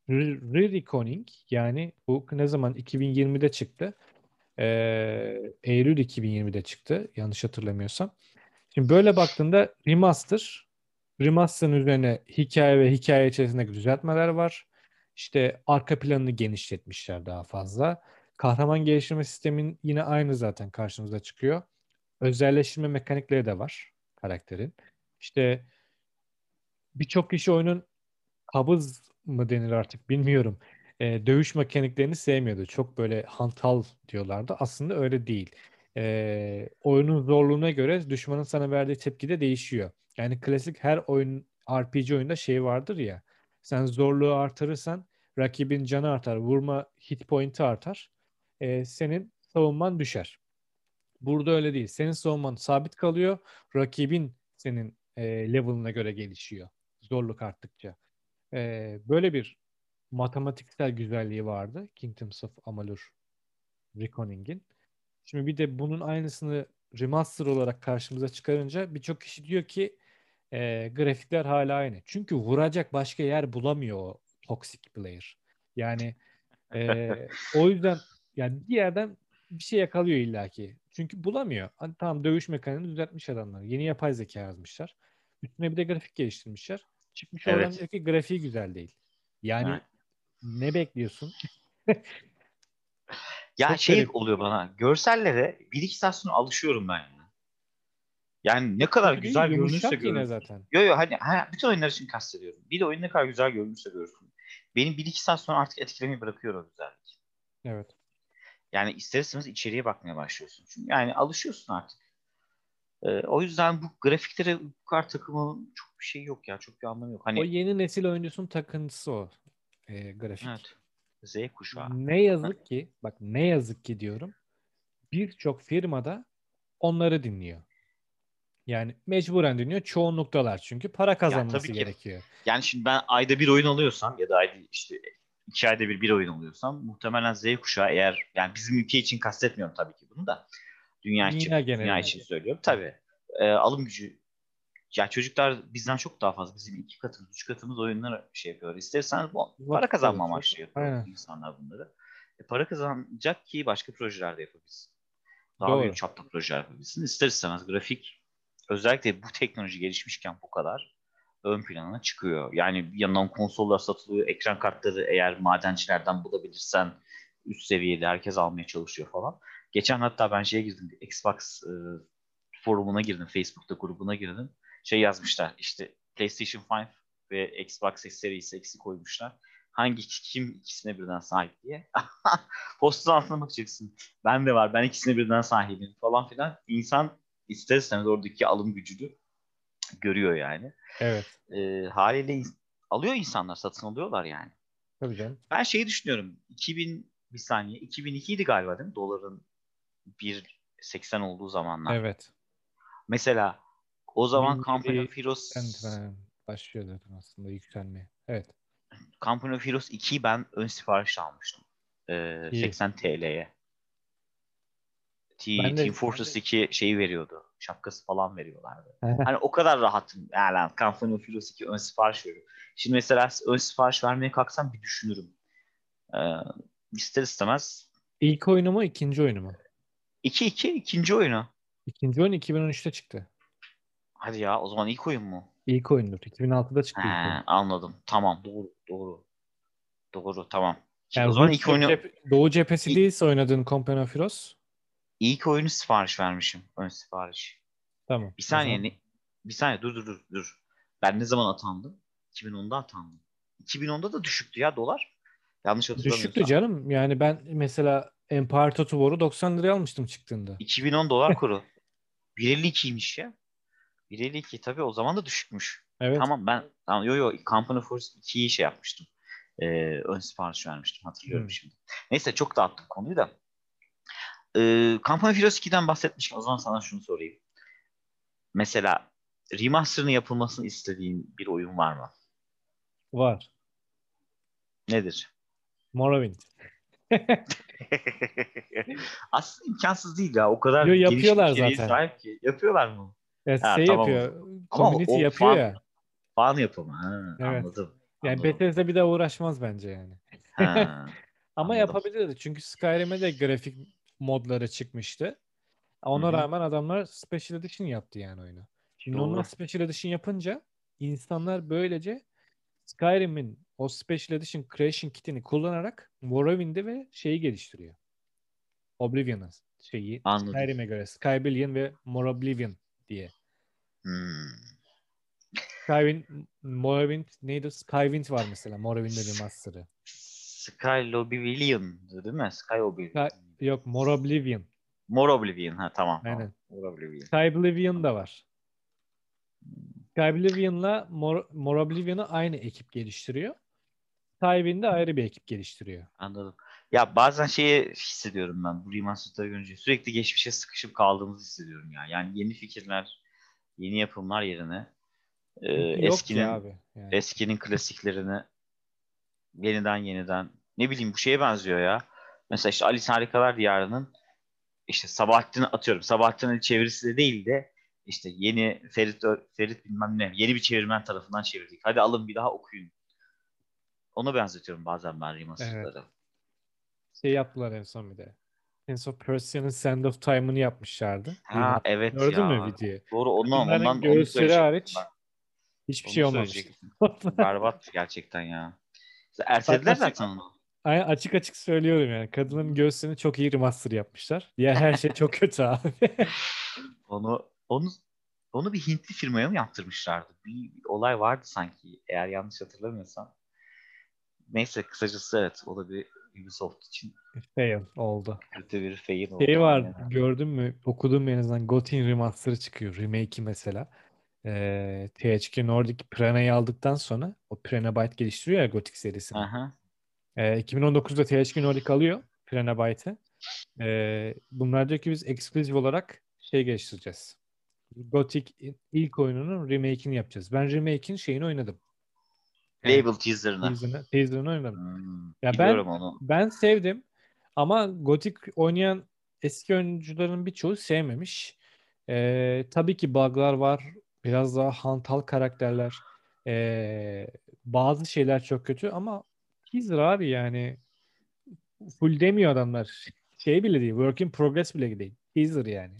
Re-Reconing yani bu ne zaman? 2020'de çıktı. Eylül 2020'de çıktı. Yanlış hatırlamıyorsam. Şimdi böyle baktığında Remaster'ın üzerine hikaye ve hikaye içerisindeki düzeltmeler var. İşte arka planını genişletmişler daha fazla. Kahraman geliştirme sistemin yine aynı zaten karşımıza çıkıyor. Özelleştirme mekanikleri de var karakterin. İşte birçok kişi oyunun kabız mı denir artık bilmiyorum. Dövüş mekaniklerini sevmiyordu. Çok böyle hantal diyorlardı. Aslında öyle değil. Oyunun zorluğuna göre düşmanın sana verdiği tepki de değişiyor. Yani klasik her oyun RPG oyunda şey vardır ya. Sen zorluğu artırırsan rakibin canı artar. Vurma hit pointi artar. Senin savunman düşer. Burada öyle değil. Senin savunman sabit kalıyor. Rakibin senin level'ına göre gelişiyor. Zorluk arttıkça. Böyle bir matematiksel güzelliği vardı Kingdoms of Amalur Reconing'in. Şimdi bir de bunun aynısını remaster olarak karşımıza çıkarınca birçok kişi diyor ki grafikler hala aynı. Çünkü vuracak başka yer bulamıyor o toxic player. Yani o yüzden yani bir yerden bir şey yakalıyor illaki. Çünkü bulamıyor. Hani tamam dövüş mekanını düzeltmiş adamlar. Yeni yapay zeka yazmışlar. Üstüne bir de grafik geliştirmişler. Çıkmış olan diyor ki grafiği güzel değil. Yani ne bekliyorsun? Ya çok oluyor bana. Görsellere bir iki saat sonra alışıyorum ben. Yani ne kadar güzel görünürse görürsün. Yok hani bütün oyunlar için kastediyorum. Bir de oyun ne kadar güzel görünürse görürsün. Benim bir iki saat sonra artık etkilemeyi bırakıyor o güzellik. Evet. Yani isterseniz içeriye bakmaya başlıyorsun. Çünkü yani alışıyorsun artık. O yüzden bu grafiklere bu kadar takımın çok bir şey yok ya. Çok bir anlamı yok. Hani... O yeni nesil oyuncusunun takıntısı o. Grafik. Evet. Z kuşağı. Ne yazık ki bak ne yazık ki diyorum birçok firmada onları dinliyor. Yani mecburen dinliyor. Çoğunluktalar çünkü para kazanması gerekiyor. Yani şimdi ben ayda bir oyun alıyorsam ya da ayda işte 2 ayda bir oyun alıyorsam muhtemelen Z kuşağı eğer yani bizim ülke için kastetmiyorum tabii ki bunu da. Dünya için söylüyorum. Tabii. Alım gücü. Ya çocuklar bizden çok daha fazla. Bizim 2 katımız, 3 katımız oyunlara şey yapıyor. İsterseniz para kazanma amaçlı yapıyor insanlar bunları. Para kazanacak ki başka projeler de yapabilsin. Daha büyük çapta projeler yapabilsin. İster istemez grafik özellikle bu teknoloji gelişmişken bu kadar ön planına çıkıyor. Yani bir yandan konsollar satılıyor. Ekran kartları eğer madencilerden bulabilirsen üst seviyede herkes almaya çalışıyor falan. Geçen hatta ben girdim. Xbox forumuna girdim. Facebook'ta grubuna girdim. Yazmışlar. İşte PlayStation 5 ve Xbox Series X'i koymuşlar. Hangi kim ikisine birden sahip diye. Postunu altına bakacaksın. Ben de var. Ben ikisine birden sahibim falan filan. İnsan isterseniz oradaki alım gücünü görüyor yani. Evet. Haliyle alıyor insanlar. Satın alıyorlar yani. Tabii canım. Ben düşünüyorum. 2002 idi galiba değil mi? Doların 1.80 olduğu zamanlar. Evet. Mesela o zaman Company of Heroes başlıyor zaten aslında yükselmeye. Evet. Company of Heroes 2'yi ben ön sipariş almıştım. 80 TL'ye. Team Fortress 2 şeyi veriyordu. Şapkası falan veriyorlardı. Hani o kadar rahatım. Yani Company of Heroes 2 ön sipariş veriyorum. Şimdi mesela ön sipariş vermeye kalksam bir düşünürüm. İster istemez. İlk oyunu mu, ikinci oyunu mu? İkinci oyunu. İkinci oyun 2013'te çıktı. Hadi ya o zaman ilk oyun mu? İlk oyundur. 2006'da çıktı. Anladım. Tamam. Doğru. Tamam. Yani o zaman ilk oyunu... Doğu cephesi değilse oynadığın Company of Heroes. İlk oyunu sipariş vermişim. Ön sipariş. Tamam. Bir saniye dur. Ben ne zaman atandım? 2010'da atandım. 2010'da da düşüktü ya dolar. Yanlış hatırlamıyorsam. Düşüktü canım. Yani ben mesela Empire Total War'u 90 liraya almıştım çıktığında. 2010 dolar kuru. 1.52'ymiş ya. 1.52 tabii o zaman da düşükmüş. Evet. Tamam ben tamam, Company Force 2'yi şey yapmıştım. Ön sipariş vermiştim. Hatırlıyorum şimdi. Neyse çok dağıttım konuyu da. Company Force 2'den bahsetmişken o zaman sana şunu sorayım. Mesela remaster'ın yapılmasını istediğin bir oyun var mı? Var. Nedir? Morrowind. Aslında imkansız değil ya. O kadar yapıyorlar zaten. Sahip ki. Yapıyorlar mı? Evet, ha, şey tamam. Yapıyor. Community yapıyor ya. Fan yapımı. Ha, evet. Anladım. Yani Bethesda bir daha uğraşmaz bence yani. Ha, ama yapabilirdi. Çünkü Skyrim'e de grafik modları çıkmıştı. Ona rağmen adamlar Special Edition yaptı yani oyunu. Şimdi onlar Special Edition yapınca insanlar böylece Skyrim'in o Special Edition Creation Kit'ini kullanarak Morrowind'i ve şeyi geliştiriyor. Oblivion'ın şeyi. Anladım. Skyrim'e göre Skyblivion ve Morroblivion diye. Skywind, Morrowind neydi? Skywind var mesela. Morrowind'de bir master'ı. Skyloblivion değil mi? Skyloblivion. Yok, Morroblivion. Morroblivion, ha tamam. Aynen. Morroblivion. Tyblivion da var. Skyblivion'la Morroblivion'u aynı ekip geliştiriyor. Skywind'de ayrı bir ekip geliştiriyor. Anladım. Ya bazen şeyi hissediyorum ben. Bu remaster'ları görünce sürekli geçmişe sıkışıp kaldığımızı hissediyorum ya. Yani yeni fikirler, yeni yapımlar yerine eskinin klasiklerini yeniden ne bileyim bu şeye benziyor ya. Mesela işte Alice Harikalar Diyarı'nın işte Sabahattin Ali çevirisi de değil de İşte yeni Ferit bilmem ne, yeni bir çevirmen tarafından çevirdik. Hadi alın bir daha okuyun. Ona benzetiyorum bazen ben remaster'ları. Evet. Şey yaptılar en son bir de. Prince of Persia'nın Sand of Time'ını yapmışlardı. Ha evet. Gördün mü videoyu? Doğru, ondan göğüsleri hariç hiçbir şey olmamış. Berbat gerçekten ya. Ertelediler zaten onu. Aynen, açık açık söylüyorum yani. Kadının göğslerini çok iyi remaster yapmışlar. Diğer her şey çok kötü abi. Onu bir Hintli firmaya mı yaptırmışlardı? Bir olay vardı sanki, eğer yanlış hatırlamıyorsam. Neyse, kısacası evet, o da bir Ubisoft için fail oldu. Kötü bir fail oldu. Şey vardı, yani. Gördün mü? Okudum en azından, Gothic'in remaster'ı çıkıyor. Remake'i mesela. THQ Nordic Prana'yı aldıktan sonra, o Pranabyte geliştiriyor ya Gothic serisini. 2019'da THQ Nordic alıyor Pranabyte'ı. Bunlar diyor ki biz eksklusif olarak şey geliştireceğiz. Gothic ilk oyununun remake'ini yapacağız. Ben remake'in şeyini oynadım. Label teaser'ını oynadım. Ya ben sevdim ama Gothic oynayan eski oyuncuların birçoğu sevmemiş. Tabii ki bug'lar var. Biraz daha hantal karakterler. Bazı şeyler çok kötü ama teaser abi yani full demiyor adamlar. Şey bile değil. Work in progress bile değil. Teaser yani.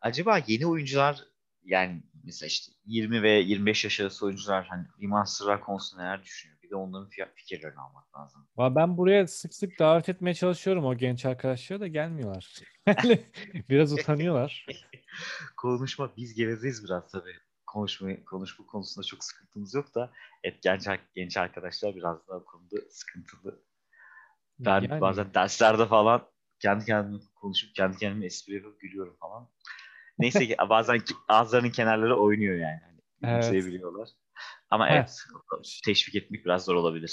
Acaba yeni oyuncular, yani mesela işte 20 ve 25 yaş arası oyuncular hani remasterlar konusunda neler düşünüyor? Bir de onların fikirlerini almak lazım. Ben buraya sık sık davet etmeye çalışıyorum o genç arkadaşlara da gelmiyorlar. Biraz utanıyorlar. Biz gevezeyiz biraz tabii. Konuşma konusunda çok sıkıntımız yok da genç arkadaşlar biraz daha bu konuda sıkıntılı. Ben yani bazen derslerde falan kendi kendime konuşup kendi kendime espri yapıp gülüyorum falan. Neyse ki bazen ağızlarının kenarları oynuyor yani. Evet. Sevebiliyorlar. Ama evet, teşvik etmek biraz zor olabilir.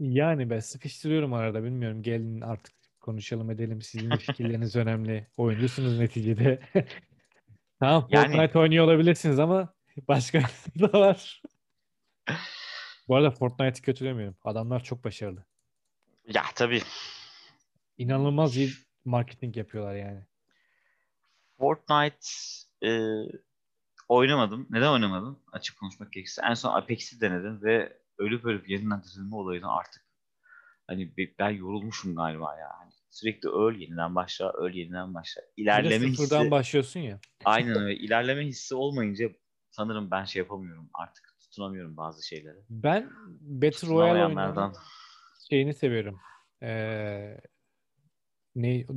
Yani ben sıkıştırıyorum arada, bilmiyorum. Gelin artık konuşalım edelim. Sizin fikirleriniz önemli. Oyuncusunuz neticede. Tamam, yani Fortnite oynuyor olabilirsiniz ama başka da var. Bu arada Fortnite'ı kötülemiyorum. Adamlar çok başarılı. Ya tabii. İnanılmaz iyi marketing yapıyorlar yani. Fortnite oynamadım. Neden oynamadım? Açık konuşmak gerekirse. En son Apex'i denedim ve ölüp yeniden dirilme olayını artık hani ben yorulmuşum galiba ya. Hani sürekli öl yeniden başla. İlerleme hissi. Sıfırdan başlıyorsun ya. Aynen öyle. İlerleme hissi olmayınca sanırım ben şey yapamıyorum. Artık tutunamıyorum bazı şeylere. Ben Battle Royale oyunlardan şeyini seviyorum.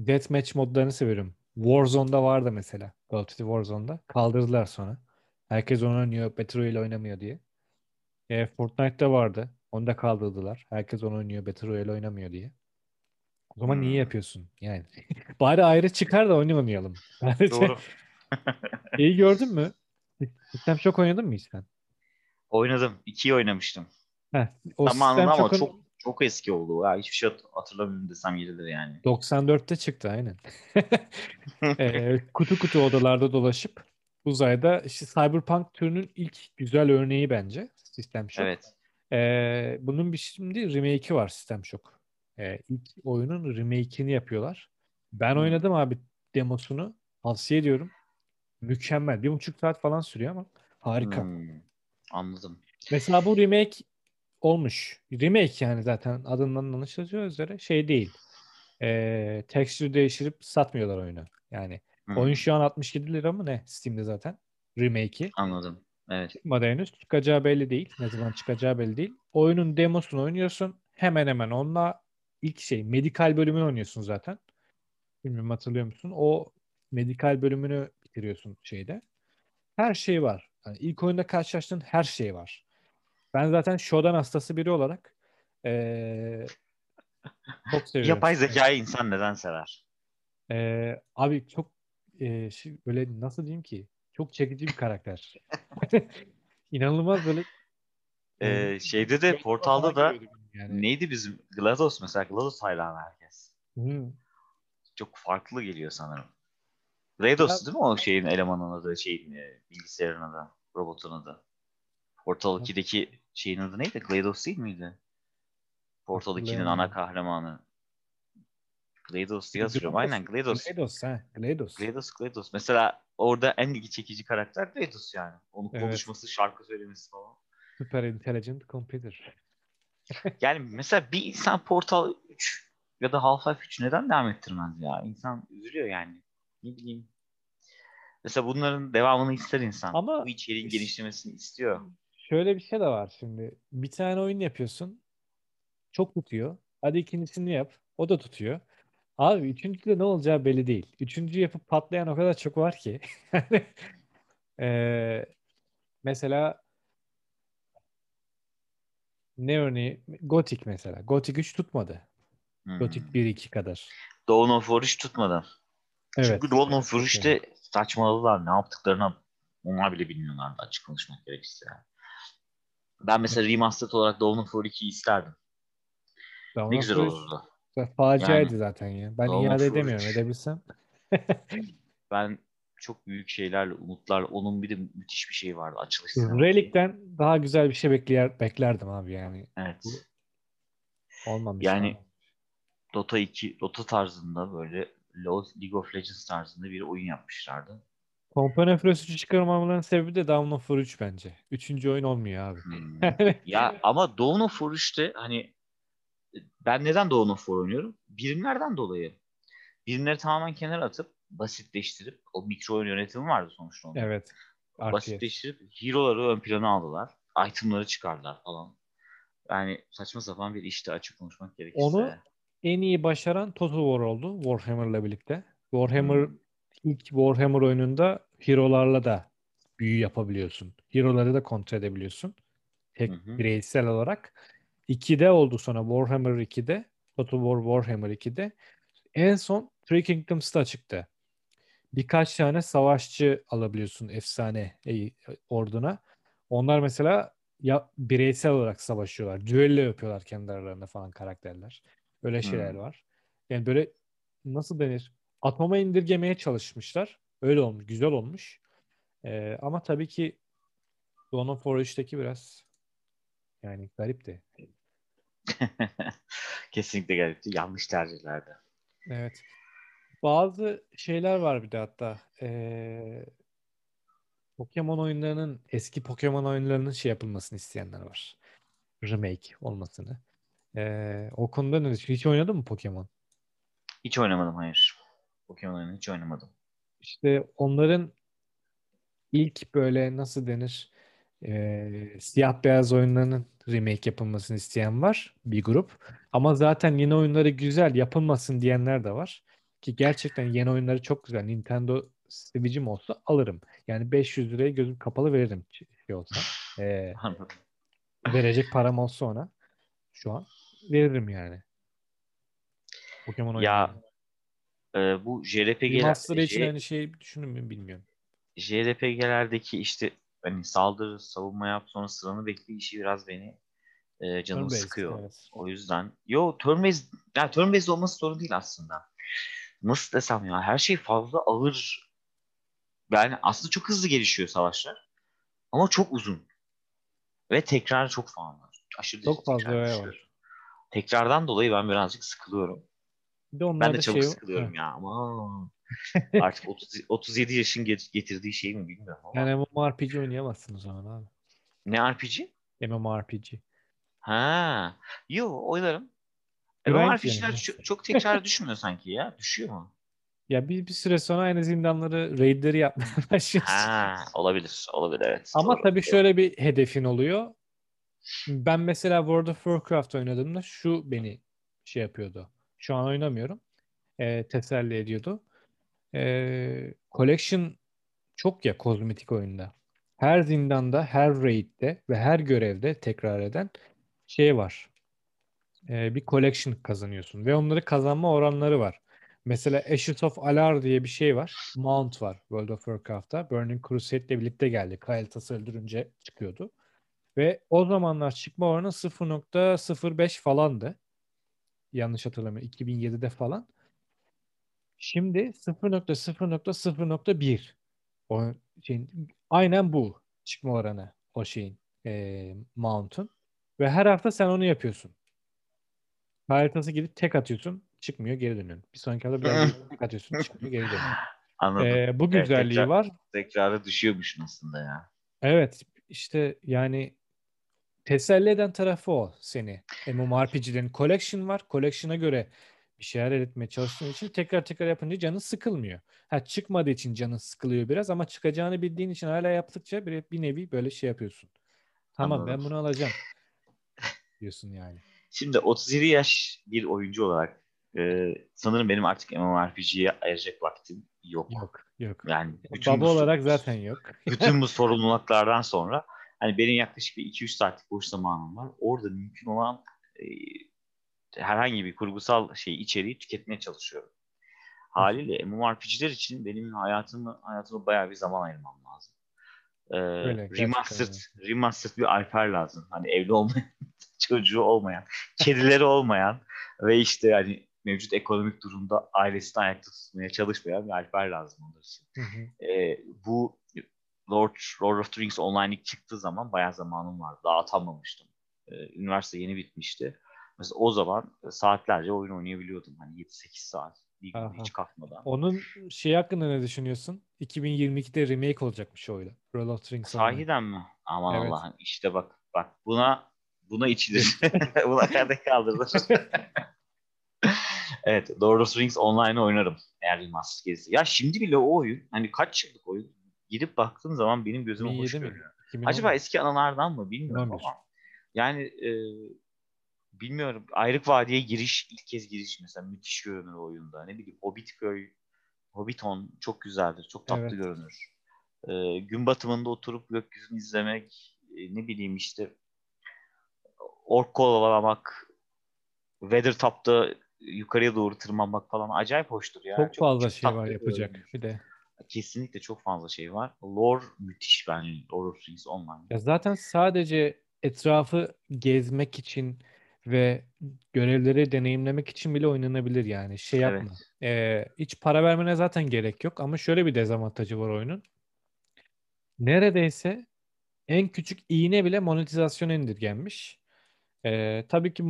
Deathmatch modlarını seviyorum. Warzone'da vardı mesela. Call of Duty Warzone'da. Kaldırdılar sonra. Herkes onu oynuyor. Battle Royale oynamıyor diye. Fortnite'da vardı. Onu da kaldırdılar. Herkes onu oynuyor. Battle Royale oynamıyor diye. O zaman niye yapıyorsun? Yani bari ayrı çıkar da oynamayalım. Doğru. İyi gördün mü? Sistem Shock oynadın mı hiç sen? Oynadım. 2'yi oynamıştım. Heh, o zamanında ama çok eski oldu. Ya, hiçbir şey hatırlamıyorum desem yeridir yani. 94'te çıktı aynen. Kutu kutu odalarda dolaşıp uzayda işte Cyberpunk türünün ilk güzel örneği bence System Shock. Evet. Bunun bir şimdi remake'i var System Shock. İlk oyunun remake'ini yapıyorlar. Ben oynadım abi demosunu. Tavsiye ediyorum. Mükemmel. 1,5 saat falan sürüyor ama harika. Anladım. Mesela bu remake olmuş. Remake yani zaten adından anlaşılacağı üzere şey değil. Texture değiştirip satmıyorlar oyunu. Yani oyun şu an 67 lira mı ne Steam'de zaten. Remake'i. Anladım. Evet. Çıkmadı henüz. Çıkacağı belli değil. Ne zaman çıkacağı belli değil. Oyunun demosunu oynuyorsun. Hemen hemen onunla ilk şey medikal bölümünü oynuyorsun zaten. Bilmiyorum hatırlıyor musun? O medikal bölümünü bitiriyorsun şeyde. Her şey var. Yani ilk oyunda karşılaştığın her şey var. Ben zaten şodan hastası biri olarak çok seviyorum. Yapay zekayı insan neden sever? Abi çok böyle nasıl diyeyim ki? Çok çekici bir karakter. İnanılmaz böyle. Şeyde de Portal'da da yani. Neydi bizim? GLaDOS mesela. GLaDOS hayranı herkes. Çok farklı geliyor sanırım. GLaDOS değil mi o şeyin elemanının adı? Şeyin, bilgisayarın adı. Robotun adı. Portal 2'deki şeyin adı neydi? GLaDOS değil miydi? Portal 2'nin ana kahramanı. GLaDOS diye hatırlıyorum. Aynen GLaDOS. GLaDOS. Mesela orada en ilgi çekici karakter GLaDOS yani. Onun konuşması, şarkı söylemesi falan. Super Intelligent Computer. Yani mesela bir insan Portal 3 ya da Half-Life 3 neden devam ettirmez ya? İnsan üzülüyor yani. Ne bileyim. Mesela bunların devamını ister insan. Ama bu içeriğin genişlemesini istiyor. Şöyle bir şey de var şimdi. Bir tane oyun yapıyorsun. Çok tutuyor. Hadi ikincisini yap. O da tutuyor. Abi üçüncüde ne olacağı belli değil. Üçüncü yapıp patlayan o kadar çok var ki. Mesela ne örneği? Gothic mesela. Gothic 3 tutmadı. Gothic 1-2 kadar. Dawn of War 3 tutmadı. Evet. Çünkü Dawn of War 3'te saçmaladılar. Ne yaptıklarını onlar bile bilmiyorlardı. Açık konuşmak gerekirse. Ben mesela remastered olarak Dawn of War 2'yi isterdim. Dawn ne güzel olurdu. Faciaydı yani, zaten ya. Ben iade edemiyorum. Edebilsem. Ben çok büyük şeylerle, umutlarla onun bir de müthiş bir şeyi vardı. Açılış. Relic'ten daha güzel bir şey beklerdim abi yani. Evet. Olmamış. Yani abi. Dota 2, Dota tarzında böyle League of Legends tarzında bir oyun yapmışlardı. Company of Heroes 3'ü çıkarmamaların sebebi de Dawn of War 3 bence. Üçüncü oyun olmuyor abi. Ya ama Dawn of War 3'te hani ben neden Dawn of War oynuyorum? Birimlerden dolayı. Birimleri tamamen kenara atıp basitleştirip o mikro oyun yönetimi vardı sonuçta onda. Evet. Basitleştirip hero'ları ön plana aldılar. Item'ları çıkardılar falan. Yani saçma sapan bir işte açık konuşmak gerekirse. Onu en iyi başaran Total War oldu Warhammer'la birlikte. Warhammer ilk Warhammer oyununda hero'larla da büyü yapabiliyorsun. Hero'ları da kontrol edebiliyorsun. Tek bireysel olarak. 2'de oldu sonra Warhammer 2'de. Total War Warhammer 2'de. En son Three Kingdoms'da çıktı. Birkaç tane savaşçı alabiliyorsun efsane orduna. Onlar mesela ya bireysel olarak savaşıyorlar. Düello yapıyorlar kendi aralarında falan karakterler. Öyle şeyler var. Yani böyle nasıl denir? Atoma indirgemeye çalışmışlar. Öyle olmuş. Güzel olmuş. Ama tabii ki Dawn of War 3'teki biraz yani garipti. Kesinlikle garipti. Yanlış tercihlerde. Evet. Bazı şeyler var bir de hatta. Pokemon oyunlarının eski Pokemon oyunlarının şey yapılmasını isteyenler var. Remake olmasını. O konuda ne? Hiç oynadın mı Pokemon? Hiç oynamadım hayır. Pokemon oyunu hiç oynamadım. İşte onların ilk böyle nasıl denir siyah beyaz oyunlarının remake yapılmasını isteyen var bir grup. Ama zaten yeni oyunları güzel yapılmasın diyenler de var. Ki gerçekten yeni oyunları çok güzel. Nintendo Switch'im olsa alırım. Yani 500 liraya gözüm kapalı veririm. Şey olsa. Verecek param olsa ona. Şu an veririm yani. Pokemon ya bu JRPG'ler... Master için aynı şeyi düşünür müyüm bilmiyorum. JRPG'lerdeki işte hani saldır, savunma yap, sonra sıranı bekle işi biraz beni canımı sıkıyor. Evet. O yüzden turn-based, yani turn-based olması sorun değil aslında. Nasıl desem ya, her şey fazla ağır. Yani aslında çok hızlı gelişiyor savaşlar. Ama çok uzun. Ve tekrar çok fazla. Aşırı çok fazla var. Tekrardan dolayı ben birazcık sıkılıyorum. Ben de çok sıkılıyorum ya. Ama artık 37 yaşın getirdiği şey mi bilmiyorum ama. Yani MMORPG oynayamazsın o zaman abi. Ne RPG? MMORPG. Ha. Oylarım. MMORPG'ler yani. Çok tekrar düşmüyor sanki ya. Düşüyor mu? Ya bir süre sonra aynı zindanları, raidleri yapmaya başlıyorsun. Ha, olabilir evet. Ama doğru, tabii şöyle bir hedefin oluyor. Ben mesela World of Warcraft oynadığımda şu beni şey yapıyordu. Şu an oynamıyorum. Teselli ediyordu. Collection çok ya kozmetik oyunda. Her zindanda, her raid'de ve her görevde tekrar eden şey var. Bir collection kazanıyorsun ve onları kazanma oranları var. Mesela Ashes of Alar diye bir şey var. Mount var World of Warcraft'ta. Burning Crusade ile birlikte geldi. Kaelitas öldürünce çıkıyordu. Ve o zamanlar çıkma oranı 0.05 falandı. Yanlış hatırlamıyorum. 2007'de falan. Şimdi 0.0.0.1. O şeyin, aynen bu çıkma oranı o şeyin. Mount'un. Ve her hafta sen onu yapıyorsun. Kaelitas'a gidip tek atıyorsun. Çıkmıyor, geri dönüyorsun. Bir sonraki hafta böyle tek atıyorsun. Çıkmıyor, geri dönüyorsun. Anladım. Bu güzelliği var. Tekrarı düşüyormuş aslında ya. Evet. İşte yani teselli eden tarafı o seni. MMORPG'lerin collection var. Collection'a göre bir şeyler elde etmeye çalıştığın için tekrar yapınca canın sıkılmıyor. Çıkmadığı için canın sıkılıyor biraz ama çıkacağını bildiğin için hala yaptıkça bir nevi böyle şey yapıyorsun. Tamam, anladım. Ben bunu alacağım diyorsun yani. Şimdi 37 yaş bir oyuncu olarak sanırım benim artık MMORPG'ye ayıracak vaktim yok. Yani baba olarak zaten yok. Bütün bu sorumluluklardan sonra hani benim yaklaşık bir 2-3 saatlik boş zamanım var. Orada mümkün olan herhangi bir kurgusal içeriği tüketmeye çalışıyorum. Haliyle MMORPG'ler için benim hayatıma bayağı bir zaman ayırmam lazım. Remastered bir Alper lazım. Hani evli olmayan, çocuğu olmayan, kedileri olmayan ve işte yani mevcut ekonomik durumda ailesini ayakta tutmaya çalışmayan bir Alper lazım onlar için. Bu Lord of the Rings Online ilk çıktığı zaman bayağı zamanım vardı. Dağıtamamıştım. Üniversite yeni bitmişti. Mesela o zaman saatlerce oyun oynayabiliyordum. Hani 7-8 saat. Hiç kalkmadan. Onun hakkında ne düşünüyorsun? 2022'de remake olacakmış oyla. World of the Rings. Sahiden mi? Aman evet. Allah'ım. İşte bak buna içilir. Buna kadar kaldırılır. Evet, Lord of the Rings Online'ı oynarım eğer remaster gelirse. Ya şimdi bile o oyun, hani kaç yıllık oyun, gidip baktığım zaman benim gözüme hoş görünüyor. Acaba eski analardan mı bilmiyorum ama. Yani bilmiyorum. Ayrık Vadi'ye ilk kez giriş mesela müthiş görünür oyunda. Ne bileyim, Hobbiton çok güzeldir. Çok tatlı görünür. Gün batımında oturup gökyüzünü izlemek, ne bileyim işte ork kovalamak, Weathertop'ta yukarıya doğru tırmanmak falan acayip hoştur ya. Çok fazla şey var yapacak bir de. Kesinlikle çok fazla şey var. Lore müthiş bence. Lord of the Rings Online. Ya zaten sadece etrafı gezmek için ve görevleri deneyimlemek için bile oynanabilir yani. Yapma. Hiç para vermene zaten gerek yok ama şöyle bir dezavantajı var oyunun. Neredeyse en küçük iğne bile monetizasyona indirgenmiş. Tabii ki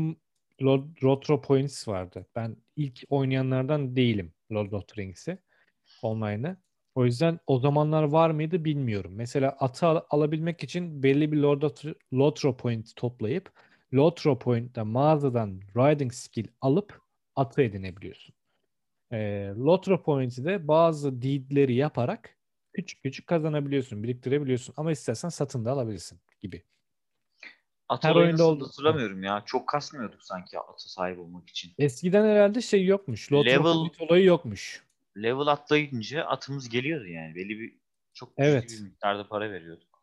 Lotro Points vardı. Ben ilk oynayanlardan değilim Lord of the Rings'i online'ı. O yüzden o zamanlar var mıydı bilmiyorum. Mesela atı alabilmek için belli bir Lotro Point toplayıp Lotro Point'te mağazadan Riding Skill alıp atı edinebiliyorsun. Lotro Point'i de bazı deed'leri yaparak küçük küçük kazanabiliyorsun, biriktirebiliyorsun ama istersen satın da alabilirsin gibi. Atı oyunu hatırlamıyorum ya. Çok kasmıyorduk sanki atı sahip olmak için. Eskiden herhalde yokmuş. Lot olayı yokmuş. Level atlayınca atımız geliyordu yani. Belli bir çok küçük bir miktarda para veriyorduk.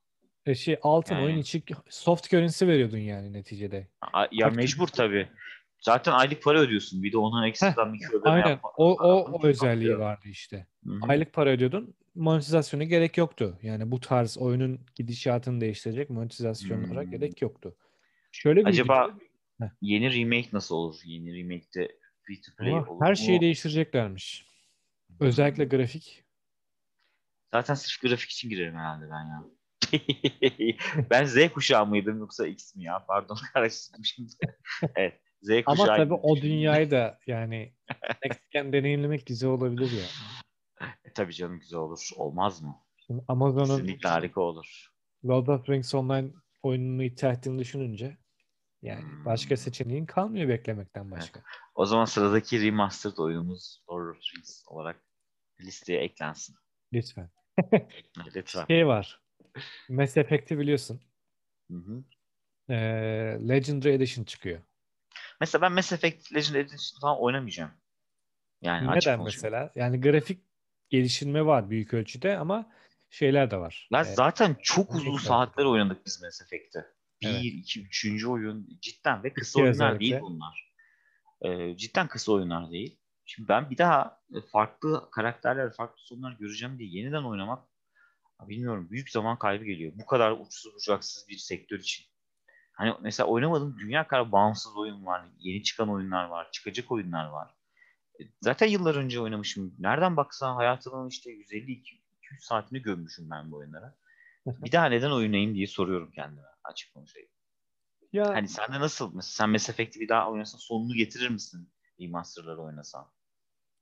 Altın yani. Oyun için soft currency veriyordun yani neticede. Ya mecbur tabii. Zaten aylık para ödüyorsun. Bir de onun ekstradan bir ödeme yapmak. Aynen. O özelliği vardı işte. Hı-hı. Aylık para ödüyordun. monetizasyona gerek yoktu. Yani bu tarz oyunun gidişatını değiştirecek monetizasyonlara gerek yoktu. Şöyle bir acaba yeni remake nasıl olur? Yeni remake'te free to play olur mu? Her şeyi değiştireceklermiş. Özellikle grafik. Zaten sırf grafik için girerim herhalde ben ya. Ben Z kuşağı mıydım yoksa X mi ya? Pardon, karıştırdım şimdi. Evet. Z kuşağı. Ama tabii o dünyayı da yani nextgen deneyimlemek güzel olabilir ya. Tabii canım, güzel olur. Olmaz mı? Şimdi Amazon'un kesinlikle harika olur. Lord of the Rings Online oyununu ithal ettiğini düşününce yani başka seçeneğin kalmıyor beklemekten başka. Evet. O zaman sıradaki remastered oyunumuz Lord of the Rings olarak listeye eklensin. Lütfen. Lütfen. Şey var. Mass Effect'i biliyorsun. Hı-hı. Legendary Edition çıkıyor. Mesela ben Mass Effect Legendary Edition falan oynamayacağım. Yani neden mesela? Yani grafik geliştirme var büyük ölçüde ama şeyler de var. Zaten çok uzun saatler oynadık biz Mass Effect'te. 1, 2, 3. oyun cidden ve kısa oyunlar değil bunlar. Cidden kısa oyunlar değil. Şimdi ben bir daha farklı karakterler, farklı sonlar göreceğim diye yeniden oynamak, bilmiyorum, büyük zaman kaybı geliyor. Bu kadar uçsuz bucaksız bir sektör için. Hani mesela oynamadığım dünya kadar bağımsız oyun var. Yeni çıkan oyunlar var. Çıkacak oyunlar var. Zaten yıllar önce oynamışım. Nereden baksan hayatımın işte 150-200 saatini gömmüşüm ben bu oyunlara. Bir daha neden oynayayım diye soruyorum kendime. Açık konuşayım. Ya. Hani sen de nasıl? Mesela sen Mass Effect'i bir daha oynasan sonunu getirir misin? Remaster'ları oynasan.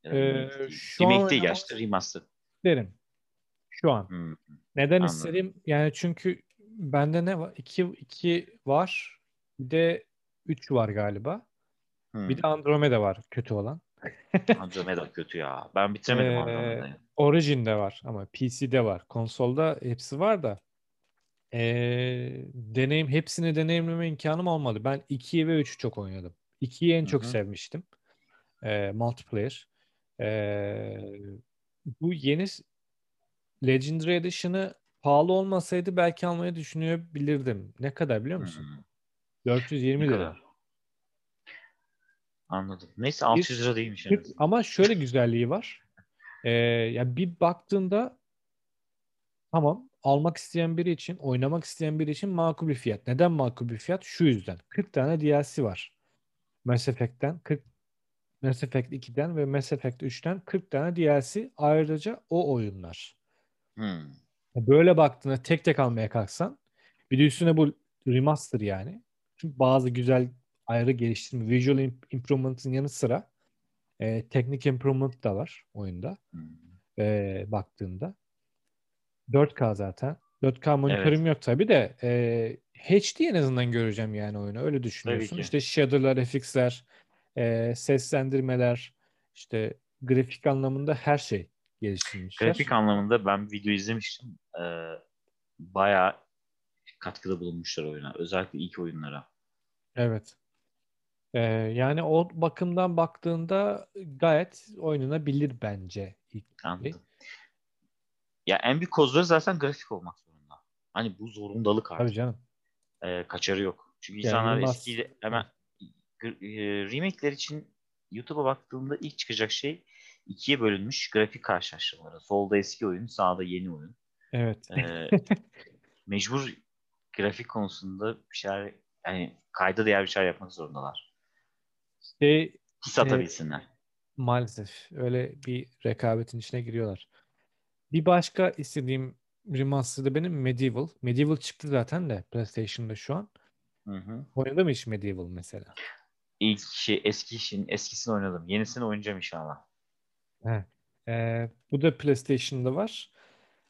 Demekte yaşta remaster. Derim. Şu an. Neden anladım. İsterim? Yani çünkü bende ne var? 2 var. Bir de 3 var galiba. Bir de Andromeda var. Kötü olan. Andromeda kötü ya. Ben bitiremedim Andromeda'yı. Origin'de var ama PC'de var. Konsolda hepsi var da hepsini deneyimleme imkanım olmadı. Ben 2'yi ve 3'ü çok oynadım. 2'yi en çok sevmiştim. Multiplayer. Bu yeni Legendary Edition'ı pahalı olmasaydı belki almayı düşünebilirdim. Ne kadar biliyor musun? 420 lira. Anladım. Neyse 600 lira değilmiş. Ama şöyle güzelliği var. Yani bir baktığında tamam, almak isteyen biri için, oynamak isteyen biri için makul bir fiyat. Neden makul bir fiyat? Şu yüzden. 40 tane DLC var. Mass Effect'ten 40, Mass Effect 2'den ve Mass Effect 3'ten 40 tane DLC, ayrıca o oyunlar. Böyle baktığında tek tek almaya kalksan, bir de üstüne bu remaster yani. Çünkü bazı güzel ayrı geliştirme, visual improvement'ın yanı sıra teknik improvement da var oyunda. Baktığında 4K zaten. 4K monitörüm yok tabii de HD en azından göreceğim yani oyunu. Öyle düşünüyorsun. İşte shader'lar, FX'ler, seslendirmeler, işte grafik anlamında her şey geliştirmişler. Grafik anlamında ben video izlemiştim. Bayağı katkıda bulunmuşlar oyuna. Özellikle ilk oyunlara. Evet. Yani o bakımdan baktığında gayet oynanabilir bence. Anladım. Ya en büyük kozları zaten grafik olmak zorunda. Hani bu zorundalık artık. Tabii canım. Kaçarı yok. Çünkü insanlar eskiyle hemen remake'ler için YouTube'a baktığında ilk çıkacak şey ikiye bölünmüş grafik karşılaştırmaları. Solda eski oyun, sağda yeni oyun. Evet. Mecbur grafik konusunda bir şeyler, yani kayda değer bir şeyler yapmak zorundalar. His atabilsinler. Maalesef. Öyle bir rekabetin içine giriyorlar. Bir başka istediğim remaster'da benim Medieval. Medieval çıktı zaten de PlayStation'da şu an. Oynadım hiç Medieval mesela. İlk eskisini oynadım. Yenisini oynayacağım inşallah. Bu da PlayStation'da var.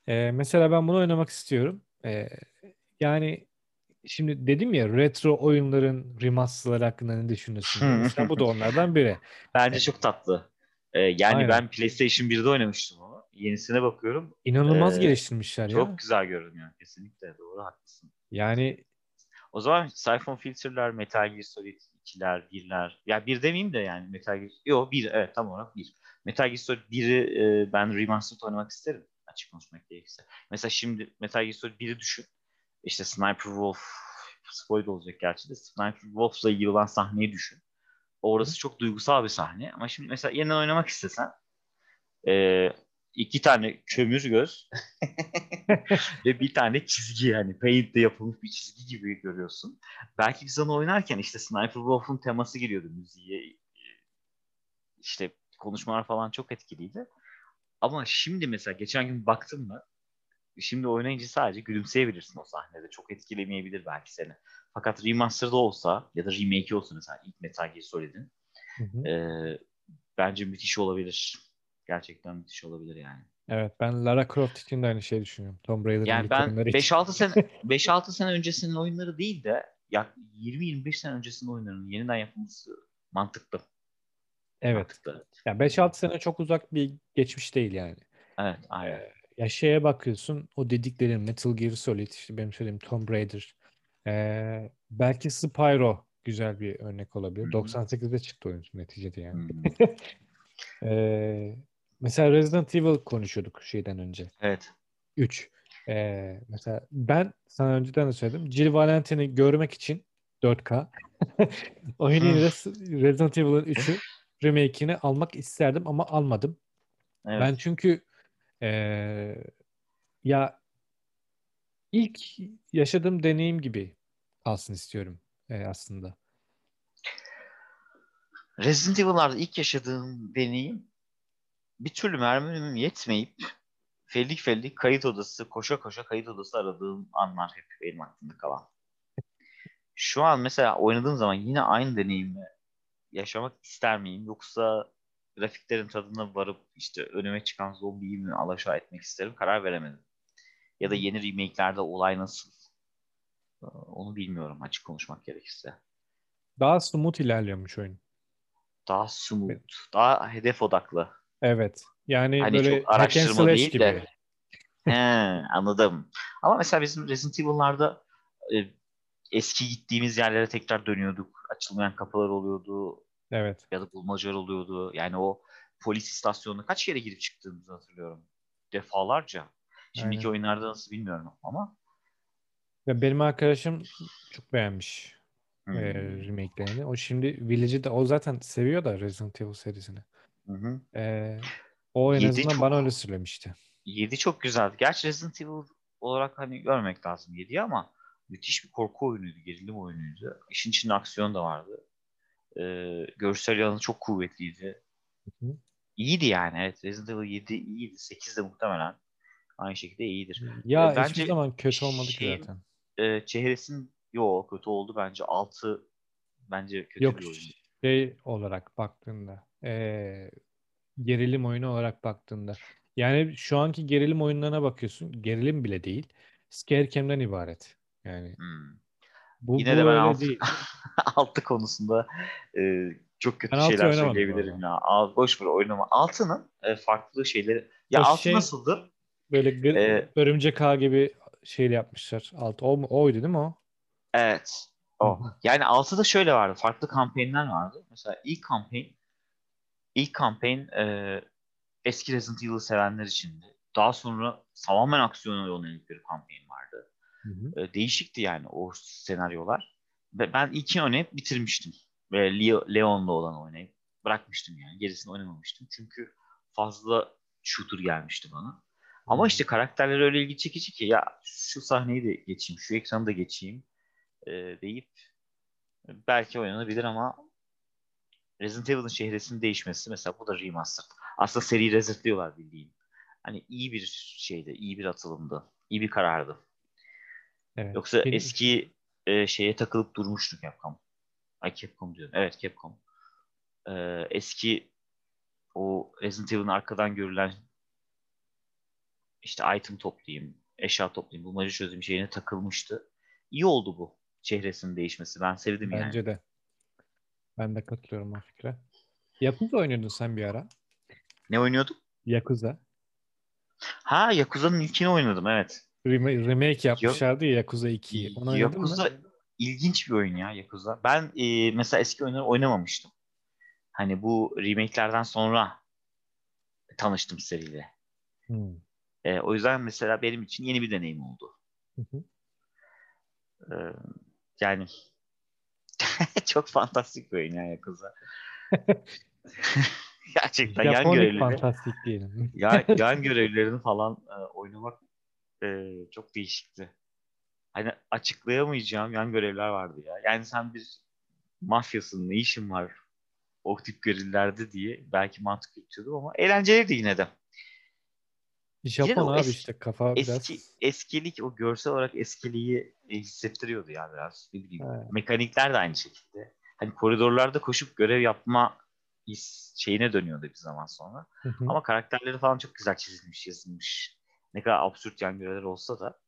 Mesela ben bunu oynamak istiyorum. Yani şimdi dedim ya, retro oyunların remaster'ları hakkında ne düşünüyorsun? Mesela bu da onlardan biri. Bence çok tatlı. Yani aynen. Ben PlayStation 1'de oynamıştım onu. Yenisine bakıyorum. İnanılmaz geliştirmişler ya. Çok güzel görünüyor. Yani. Kesinlikle doğru, haklısın. Yani o zaman Siphon Filter'ler, Metal Gear Solid 2'ler, 1'ler. Ya 1 demeyeyim de yani Metal Gear. Yok 1, evet tam olarak 1. Metal Gear Solid 1'i ben remastered oynamak isterim. Açık konuşmak gerekirse. Mesela şimdi Metal Gear Solid 1'i düşün. İşte Sniper Wolf, spoiler olacak gerçi de, Sniper Wolf'la ilgili olan sahneyi düşün. Orası çok duygusal bir sahne. Ama şimdi mesela yeniden oynamak istesen iki tane kömür göz ve bir tane çizgi, yani paint'te yapılmış bir çizgi gibi görüyorsun. Belki biz onu oynarken işte Sniper Wolf'un teması giriyordu müziğe. İşte konuşmalar falan çok etkiliydi. Ama şimdi mesela geçen gün baktım da, şimdi oynayınca sadece gülümseyebilirsin o sahnede. Çok etkilemeyebilir belki seni. Fakat remaster'da olsa ya da remake olsa, mesela ilk Metal Gear Solid'in, bence müthiş olabilir. Gerçekten müthiş olabilir yani. Evet, ben Lara Croft için de aynı şeyi düşünüyorum. Tomb Raider'ın yani ben 5-6 sene öncesinin oyunları değil de 20-25 sene öncesinin oyunlarının yeniden yapılması mantıklı. Evet. Mantıklı. Yani 5-6 sene çok uzak bir geçmiş değil yani. Evet, aynen. Ya şeye bakıyorsun, o dediklerim Metal Gear Solid, işte benim söylediğim Tomb Raider, belki Spyro güzel bir örnek olabilir. 98'de çıktı oyun neticede yani. Mesela Resident Evil konuşuyorduk şeyden önce. Evet. 3. Mesela ben sana önceden de söyledim. Jill Valentine'i görmek için 4K oyunu Resident Evil'ın 3'ü remake'ini almak isterdim ama almadım. Evet. Ben çünkü ya ilk yaşadığım deneyim gibi kalsın istiyorum aslında. Resident Evil'larda ilk yaşadığım deneyim bir türlü mermim yetmeyip fellik kayıt odası, koşa kayıt odası aradığım anlar hep benim aklımda kalan. Şu an mesela oynadığım zaman yine aynı deneyimi yaşamak ister miyim? Yoksa grafiklerin tadına varıp işte önüme çıkan zombiyi mi alaşağı etmek isterim? Karar veremedim. Ya da yeni remake'lerde olay nasıl? Onu bilmiyorum açık konuşmak gerekirse. Daha smooth ilerliyormuş oyun. Daha smooth. Evet. Daha hedef odaklı. Evet. Yani hani böyle çok araştırma değil gibi. De. Anladım. Ama mesela bizim Resident Evil'larda eski gittiğimiz yerlere tekrar dönüyorduk. Açılmayan kapılar oluyordu. Evet. Ya da bulmacalar oluyordu. Yani o polis istasyonuna kaç kere girip çıktığımızı hatırlıyorum. Defalarca. Şimdiki oyunlarda nasıl bilmiyorum ama. Ya benim arkadaşım çok beğenmiş remake'lerini. O şimdi Village'i de, o zaten seviyor da Resident Evil serisini. O en azından çok, bana öyle söylemişti. 7 çok güzeldi. Gerçi Resident Evil olarak hani görmek lazım 7'yi ama müthiş bir korku oyunuydu, gerilim oyunuydu. İşin içinde aksiyon da vardı. Görsel yanı çok kuvvetliydi. İyiydi yani. Evet, Resident Evil 7 iyiydi. 8 de muhtemelen aynı şekilde iyidir. Ya bence hiçbir zaman kötü olmadı ki zaten. Çehresinin kötü oldu bence. 6 bence kötü bir oyun. Şey olarak baktığında, gerilim oyunu olarak baktığında, yani şu anki gerilim oyunlarına bakıyorsun, gerilim bile değil, scarecam'den ibaret yani. Yine de ben 6 konusunda çok kötü ben şeyler söyleyebilirim ya. Boş ver, oynama. 6'nın farklı şeyleri ya. 6 şey, nasıldı böyle örümcek ağ gibi şeyle yapmışlar. 6 oydu değil mi o? Evet. Yani 6'da şöyle vardı. Farklı kampanyalar vardı. Mesela ilk kampanya eski Resident Evil'ı sevenler içindi. Daha sonra tamamen aksiyona yönelik bir kampanya vardı. Değişikti yani o senaryolar. Ben ilkini oynayıp bitirmiştim. Leon'la olan oynayıp bırakmıştım yani. Gerisini oynamamıştım. Çünkü fazla shooter gelmişti bana. Ama işte karakterler öyle ilgi çekici ki ya şu sahneyi de geçeyim, şu ekranı da geçeyim deyip belki oynanabilir ama Resident Evil'ın şehresinin değişmesi mesela, bu da remaster. Aslında seriyi resetliyorlar bildiğin. Hani iyi bir şeydi, iyi bir atılımdı, iyi bir karardı. Evet. Yoksa eski şeye takılıp durmuştuk Capcom. Capcom diyorum. Evet, Capcom. Eski o Resident Evil'ın arkadan görülen işte item toplayayım, eşya toplayayım, bulmaca çözeyim şeyine takılmıştı. İyi oldu bu çehresinin değişmesi. Ben sevdim yani. Bence de. Ben de katılıyorum o fikre. Yakuza oynuyordun sen bir ara. Ne oynuyordun? Yakuza. Ha, Yakuza'nın ilkini oynadım, evet. Remake yapmışlardı ya Yakuza 2'yi. Onu Yakuza ilginç bir oyun ya Yakuza. Ben mesela eski oyunları oynamamıştım. Hani bu remake'lerden sonra tanıştım seriyle. O yüzden mesela benim için yeni bir deneyim oldu. Yani çok fantastik bir oyun ya Yakuza. Gerçekten Japonik yan görevleri. Fantastik diyelim. Yan görevlerini falan oynamak çok değişikti. Hani açıklayamayacağım yan görevler vardı ya. Yani sen bir mafyasın, ne işin var o tip görevlerde diye belki mantık yürütüyordum ama eğlenceliydi yine de. Japon abi işte kafa biraz. Eskilik, o görsel olarak eskiliği hissettiriyordu ya biraz. Evet. Mekanikler de aynı şekilde. Hani koridorlarda koşup görev yapma şeyine dönüyordu bir zaman sonra. Hı-hı. Ama karakterleri falan çok güzel çizilmiş, yazılmış. Ne kadar absürt yan görevler olsa da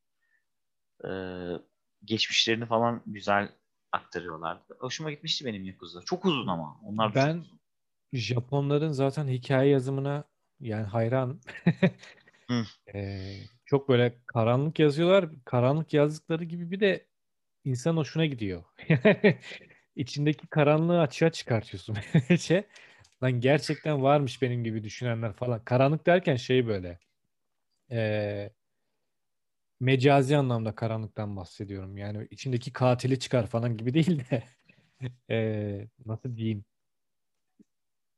geçmişlerini falan güzel aktarıyorlardı. Hoşuma gitmişti benim Yakuza. Çok uzun ama. Onlar ben uzun. Japonların zaten hikaye yazımına yani hayran. Çok böyle karanlık yazıyorlar. Karanlık yazdıkları gibi bir de insan hoşuna gidiyor. İçindeki karanlığı açığa çıkartıyorsun. Lan gerçekten varmış benim gibi düşünenler falan. Karanlık derken şey böyle mecazi anlamda karanlıktan bahsediyorum. Yani içindeki katili çıkar falan gibi değil de nasıl diyeyim,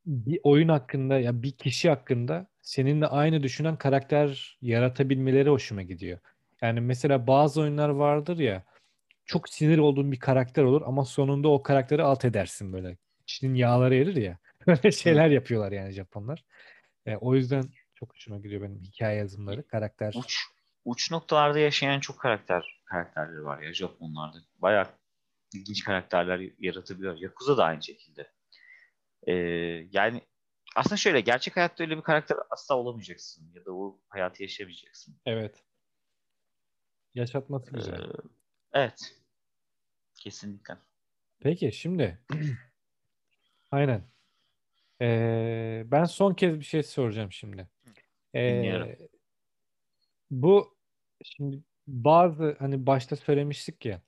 bir oyun hakkında ya bir kişi hakkında seninle aynı düşünen karakter yaratabilmeleri hoşuma gidiyor. Yani mesela bazı oyunlar vardır ya, çok sinir olduğun bir karakter olur ama sonunda o karakteri alt edersin böyle. İçinin yağları erir ya. Böyle şeyler yapıyorlar yani Japonlar. O yüzden çok hoşuma gidiyor benim hikaye yazımları, karakter. Uç noktalarda yaşayan çok karakterleri var ya Japonlarda. Bayağı ilginç karakterler yaratabiliyor. Yakuza da aynı şekilde. Yani aslında şöyle, gerçek hayatta öyle bir karakter asla olamayacaksın ya da o hayatı yaşamayacaksın. Evet. Yaşatması güzel. Evet. Kesinlikle. Peki şimdi aynen. Ben son kez bir şey soracağım şimdi. Dinliyorum. Bu şimdi bazı hani başta söylemiştik ya,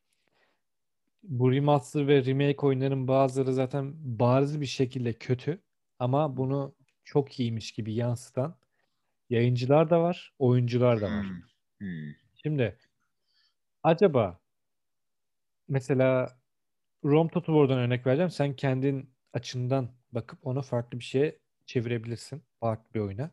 bu remaster ve remake oyunların bazıları zaten bariz bir şekilde kötü ama bunu çok iyiymiş gibi yansıtan yayıncılar da var, oyuncular da var. Şimdi acaba mesela Rome Total War'dan örnek vereceğim. Sen kendin açından bakıp onu farklı bir şeye çevirebilirsin. Farklı bir oyuna.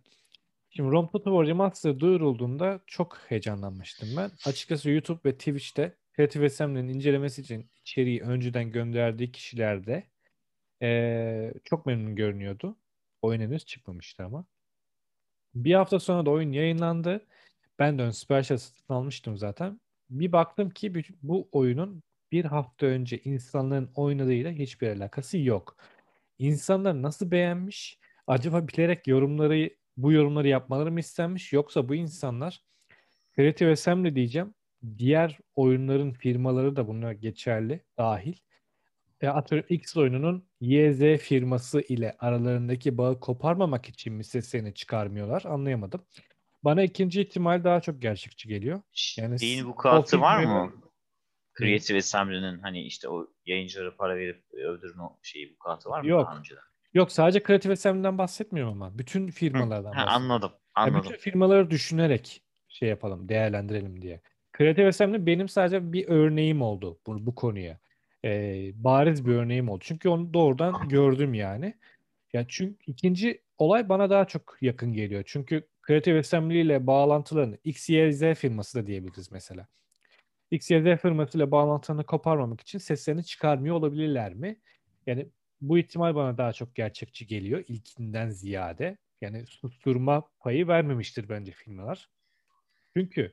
Şimdi Rome Total War Remaster duyurulduğunda çok heyecanlanmıştım ben. Açıkçası YouTube ve Twitch'te Creative Assembly'nin incelemesi için içeriği önceden gönderdiği kişilerde çok memnun görünüyordu. Oyun henüz çıkmamıştı ama. Bir hafta sonra da oyun yayınlandı. Ben de ön sipariş satın almıştım zaten. Bir baktım ki bu oyunun bir hafta önce insanların oynadığıyla hiçbir alakası yok. İnsanlar nasıl beğenmiş? Acaba bilerek bu yorumları yapmaları mı istenmiş? Yoksa bu insanlar Creative Assembly diyeceğim, diğer oyunların firmaları da buna geçerli, dahil. Atıyorum X oyununun YZ firması ile aralarındaki bağı koparmamak için mi seslerini çıkarmıyorlar? Anlayamadım. Bana ikinci ihtimal daha çok gerçekçi geliyor. Yani şeyin vukuatı var mı? Creative Assembly'nin hani işte o yayıncılara para verip öldürme şeyi vukuatı var mı? Yok. Daha önceden? Yok, sadece Creative Assembly'den bahsetmiyorum ama. Bütün firmalardan bahsediyorum. Anladım. Bütün firmaları düşünerek şey yapalım, değerlendirelim diye. Creative Assembly benim sadece bir örneğim oldu bu konuya. Bariz bir örneğim oldu. Çünkü onu doğrudan gördüm yani. Yani çünkü ikinci olay bana daha çok yakın geliyor. Çünkü Creative Assembly ile bağlantılarını XYZ firması da diyebiliriz mesela. XYZ firması ile bağlantılarını koparmamak için seslerini çıkarmıyor olabilirler mi? Yani bu ihtimal bana daha çok gerçekçi geliyor ilkinden ziyade. Yani susturma payı vermemiştir bence firmalar. Çünkü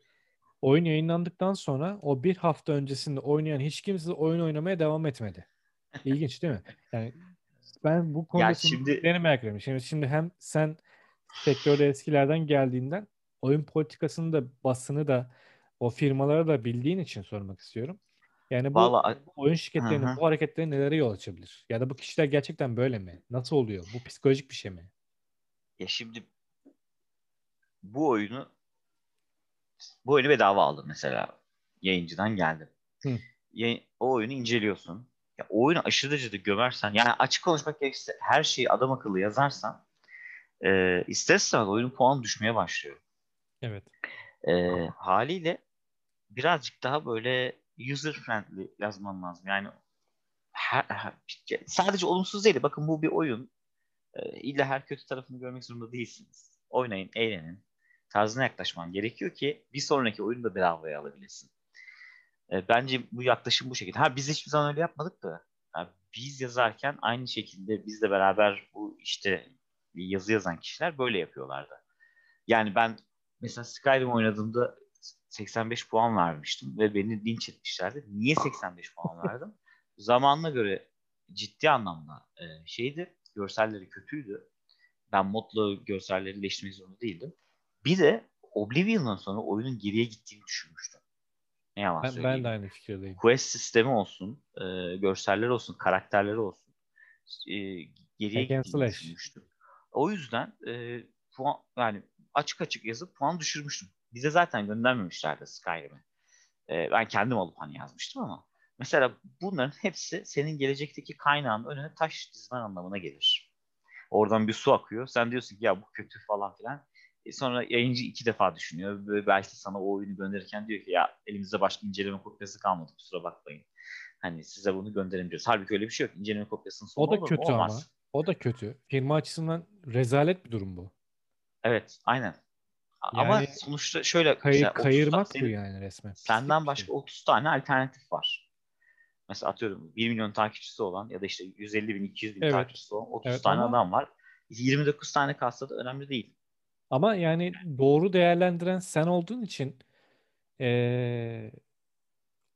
oyun yayınlandıktan sonra o bir hafta öncesinde oynayan hiç kimse oyun oynamaya devam etmedi. İlginç değil mi? Yani ben bu konuda şimdi merak ediyorum. Şimdi hem sen sektörde eskilerden geldiğinden oyun politikasını da basını da o firmalara da bildiğin için sormak istiyorum. Yani bu vallahi, oyun şirketlerinin bu hareketleri nelere yol açabilir? Ya da bu kişiler gerçekten böyle mi? Nasıl oluyor? Bu psikolojik bir şey mi? Ya şimdi bu oyunu bedava aldın mesela. Yayıncıdan geldi. O oyunu inceliyorsun. Ya oyunu aşırı derecede gömersen, yani açık konuşmak gerekirse her şeyi adam akıllı yazarsan istersen oyunun puanı düşmeye başlıyor. Evet. Haliyle birazcık daha böyle user friendly yazman lazım. Yani sadece olumsuz değil. Bakın bu bir oyun. İlla her kötü tarafını görmek zorunda değilsiniz. Oynayın, eğlenin. Tarzına yaklaşman gerekiyor ki bir sonraki oyunu da bedavaya alabilesin. Bence bu yaklaşım bu şekilde. Biz hiçbir zaman öyle yapmadık da. Biz yazarken aynı şekilde bizle beraber bu işte yazı yazan kişiler böyle yapıyorlardı. Yani ben mesela Skyrim oynadığımda 85 puan vermiştim ve beni linç etmişlerdi. Niye 85 puan verdim? Zamanına göre ciddi anlamda şeydi, görselleri kötüydü. Ben modla görselleri iyileştirmek zorunda değildim. Bir de Oblivion'dan sonra oyunun geriye gittiğini düşünmüştüm. Ne yalan söyleyeyim. Ben de aynı fikirdeyim. Quest sistemi olsun, görseller olsun, karakterleri olsun. Geriye gittiğini düşünmüştüm. O yüzden puan, yani açık açık yazıp puan düşürmüştüm. Bize zaten göndermemişlerdi Skyrim'i. Ben kendim alıp hani yazmıştım ama. Mesela bunların hepsi senin gelecekteki kaynağın önüne taş dizmen anlamına gelir. Oradan bir su akıyor. Sen diyorsun ki ya bu kötü falan filan. Sonra yayıncı iki defa düşünüyor. Böyle belki sana o oyunu gönderirken diyor ki ya elimizde başka inceleme kopyası kalmadı, kusura bakmayın. Hani size bunu gönderemiyoruz. Halbuki öyle bir şey yok. İnceleme kopyasının sonu olur mu? O da kötü ama. O da kötü. Firma açısından rezalet bir durum bu. Evet, aynen. Yani, ama sonuçta şöyle. Kayırmak bu yani resmen. Senden başka 30 tane alternatif var. Mesela atıyorum 1 milyon takipçisi olan ya da işte 150 bin, 200 bin takipçisi olan 30 tane adam var. 29 tane kalsa da önemli değil. Ama yani doğru değerlendiren sen olduğun için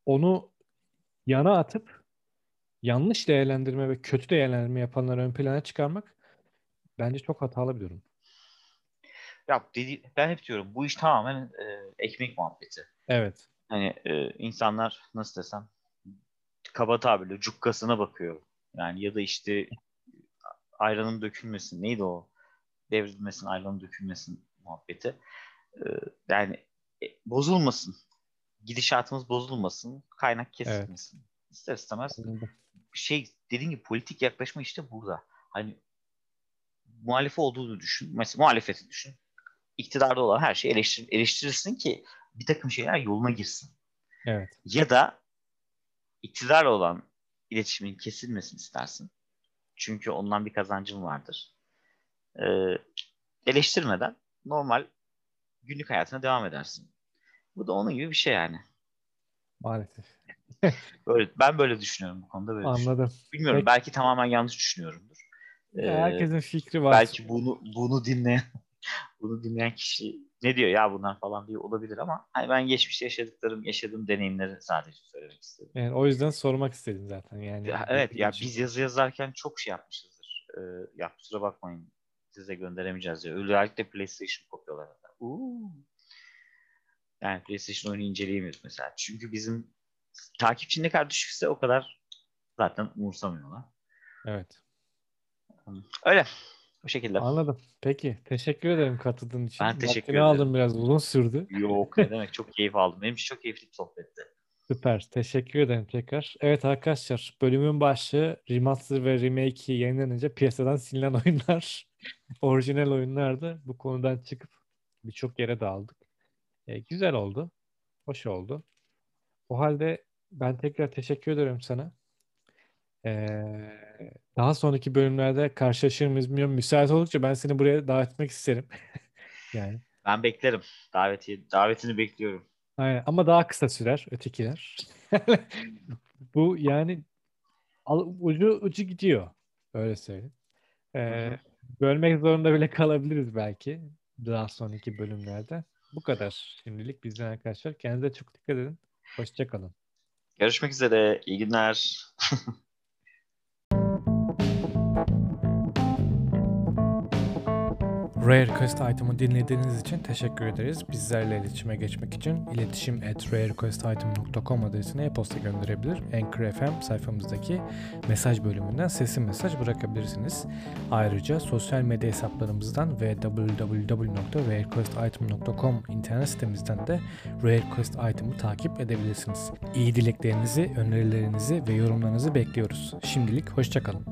onu yana atıp yanlış değerlendirme ve kötü değerlendirme yapanları ön plana çıkarmak bence çok hatalı bir durum. Ya ben hep diyorum bu iş tamamen ekmek muhabbeti. Evet. Hani insanlar nasıl desem kaba tabirle cukkasına bakıyor. Yani ya da işte ayranın dökülmesin. Neydi o? Devrilmesin, ayranın dökülmesin muhabbeti. Yani bozulmasın. Gidişatımız bozulmasın. Kaynak kesilmesin. Evet. İster istemez. Dediğim gibi politik yaklaşma işte burada. Hani muhalif olduğunu düşün. Mesela muhalefeti düşün. İktidarda olan her şeyi eleştirirsin ki bir takım şeyler yoluna girsin. Evet. Ya da iktidarla olan iletişimin kesilmesini istersin. Çünkü ondan bir kazancın vardır. Eleştirmeden normal günlük hayatına devam edersin. Bu da onun gibi bir şey yani. Maalesef. Ben böyle düşünüyorum bu konuda. Böyle anladım. Bilmiyorum. Peki. Belki tamamen yanlış düşünüyorumdur. Herkesin fikri var. Belki bunu dinleyen kişi ne diyor ya bunlar falan diye olabilir ama hani ben geçmişte yaşadığım deneyimleri sadece söylemek istedim. Yani o yüzden sormak istedim zaten. Yani. Evet ya biz yazı yazarken çok şey yapmışızdır. Ya kusura bakmayın size gönderemeyeceğiz ya. Özellikle PlayStation kopyalarında. Yani PlayStation oyunu inceleyemiyoruz mesela. Çünkü bizim takipçi ne kadar düşükse o kadar zaten umursamıyorlar. Evet. Öyle. Bu şekilde. Anladım. Peki. Teşekkür ederim katıldığın için. Ben teşekkür ederim. Aldım biraz. Uzun sürdü. Yok ne demek. Çok keyif aldım. Benim için çok keyifli bir sohbetti. Süper. Teşekkür ederim tekrar. Evet arkadaşlar. Bölümün başlığı Remaster ve Remake'i yenilenince piyasadan silinen oyunlar. Orijinal oyunlardı. Bu konudan çıkıp birçok yere dağıldık. Güzel oldu. Hoş oldu. O halde ben tekrar teşekkür ederim sana. Daha sonraki bölümlerde karşılaşır mıyız bilmiyorum. Müsait oldukça ben seni buraya davet etmek isterim. Yani. Ben beklerim. Davetini bekliyorum. Aynen. Ama daha kısa sürer ötekiler. Bu yani ucu gidiyor. Öyle söyleyeyim. Bölmek zorunda bile kalabiliriz belki. Daha sonraki bölümlerde. Bu kadar. Şimdilik bizden arkadaşlar. Kendinize çok dikkat edin. Hoşça kalın. Görüşmek üzere. İyi günler. Rare Quest Item'ı dinlediğiniz için teşekkür ederiz. Bizlerle iletişime geçmek için iletişim@rarequestitem.com adresine e-posta gönderebilir. Anchor FM sayfamızdaki mesaj bölümünden sesli mesaj bırakabilirsiniz. Ayrıca sosyal medya hesaplarımızdan ve www.rarequestitem.com internet sitemizden de Rare Quest Item'ı takip edebilirsiniz. İyi dileklerinizi, önerilerinizi ve yorumlarınızı bekliyoruz. Şimdilik hoşça kalın.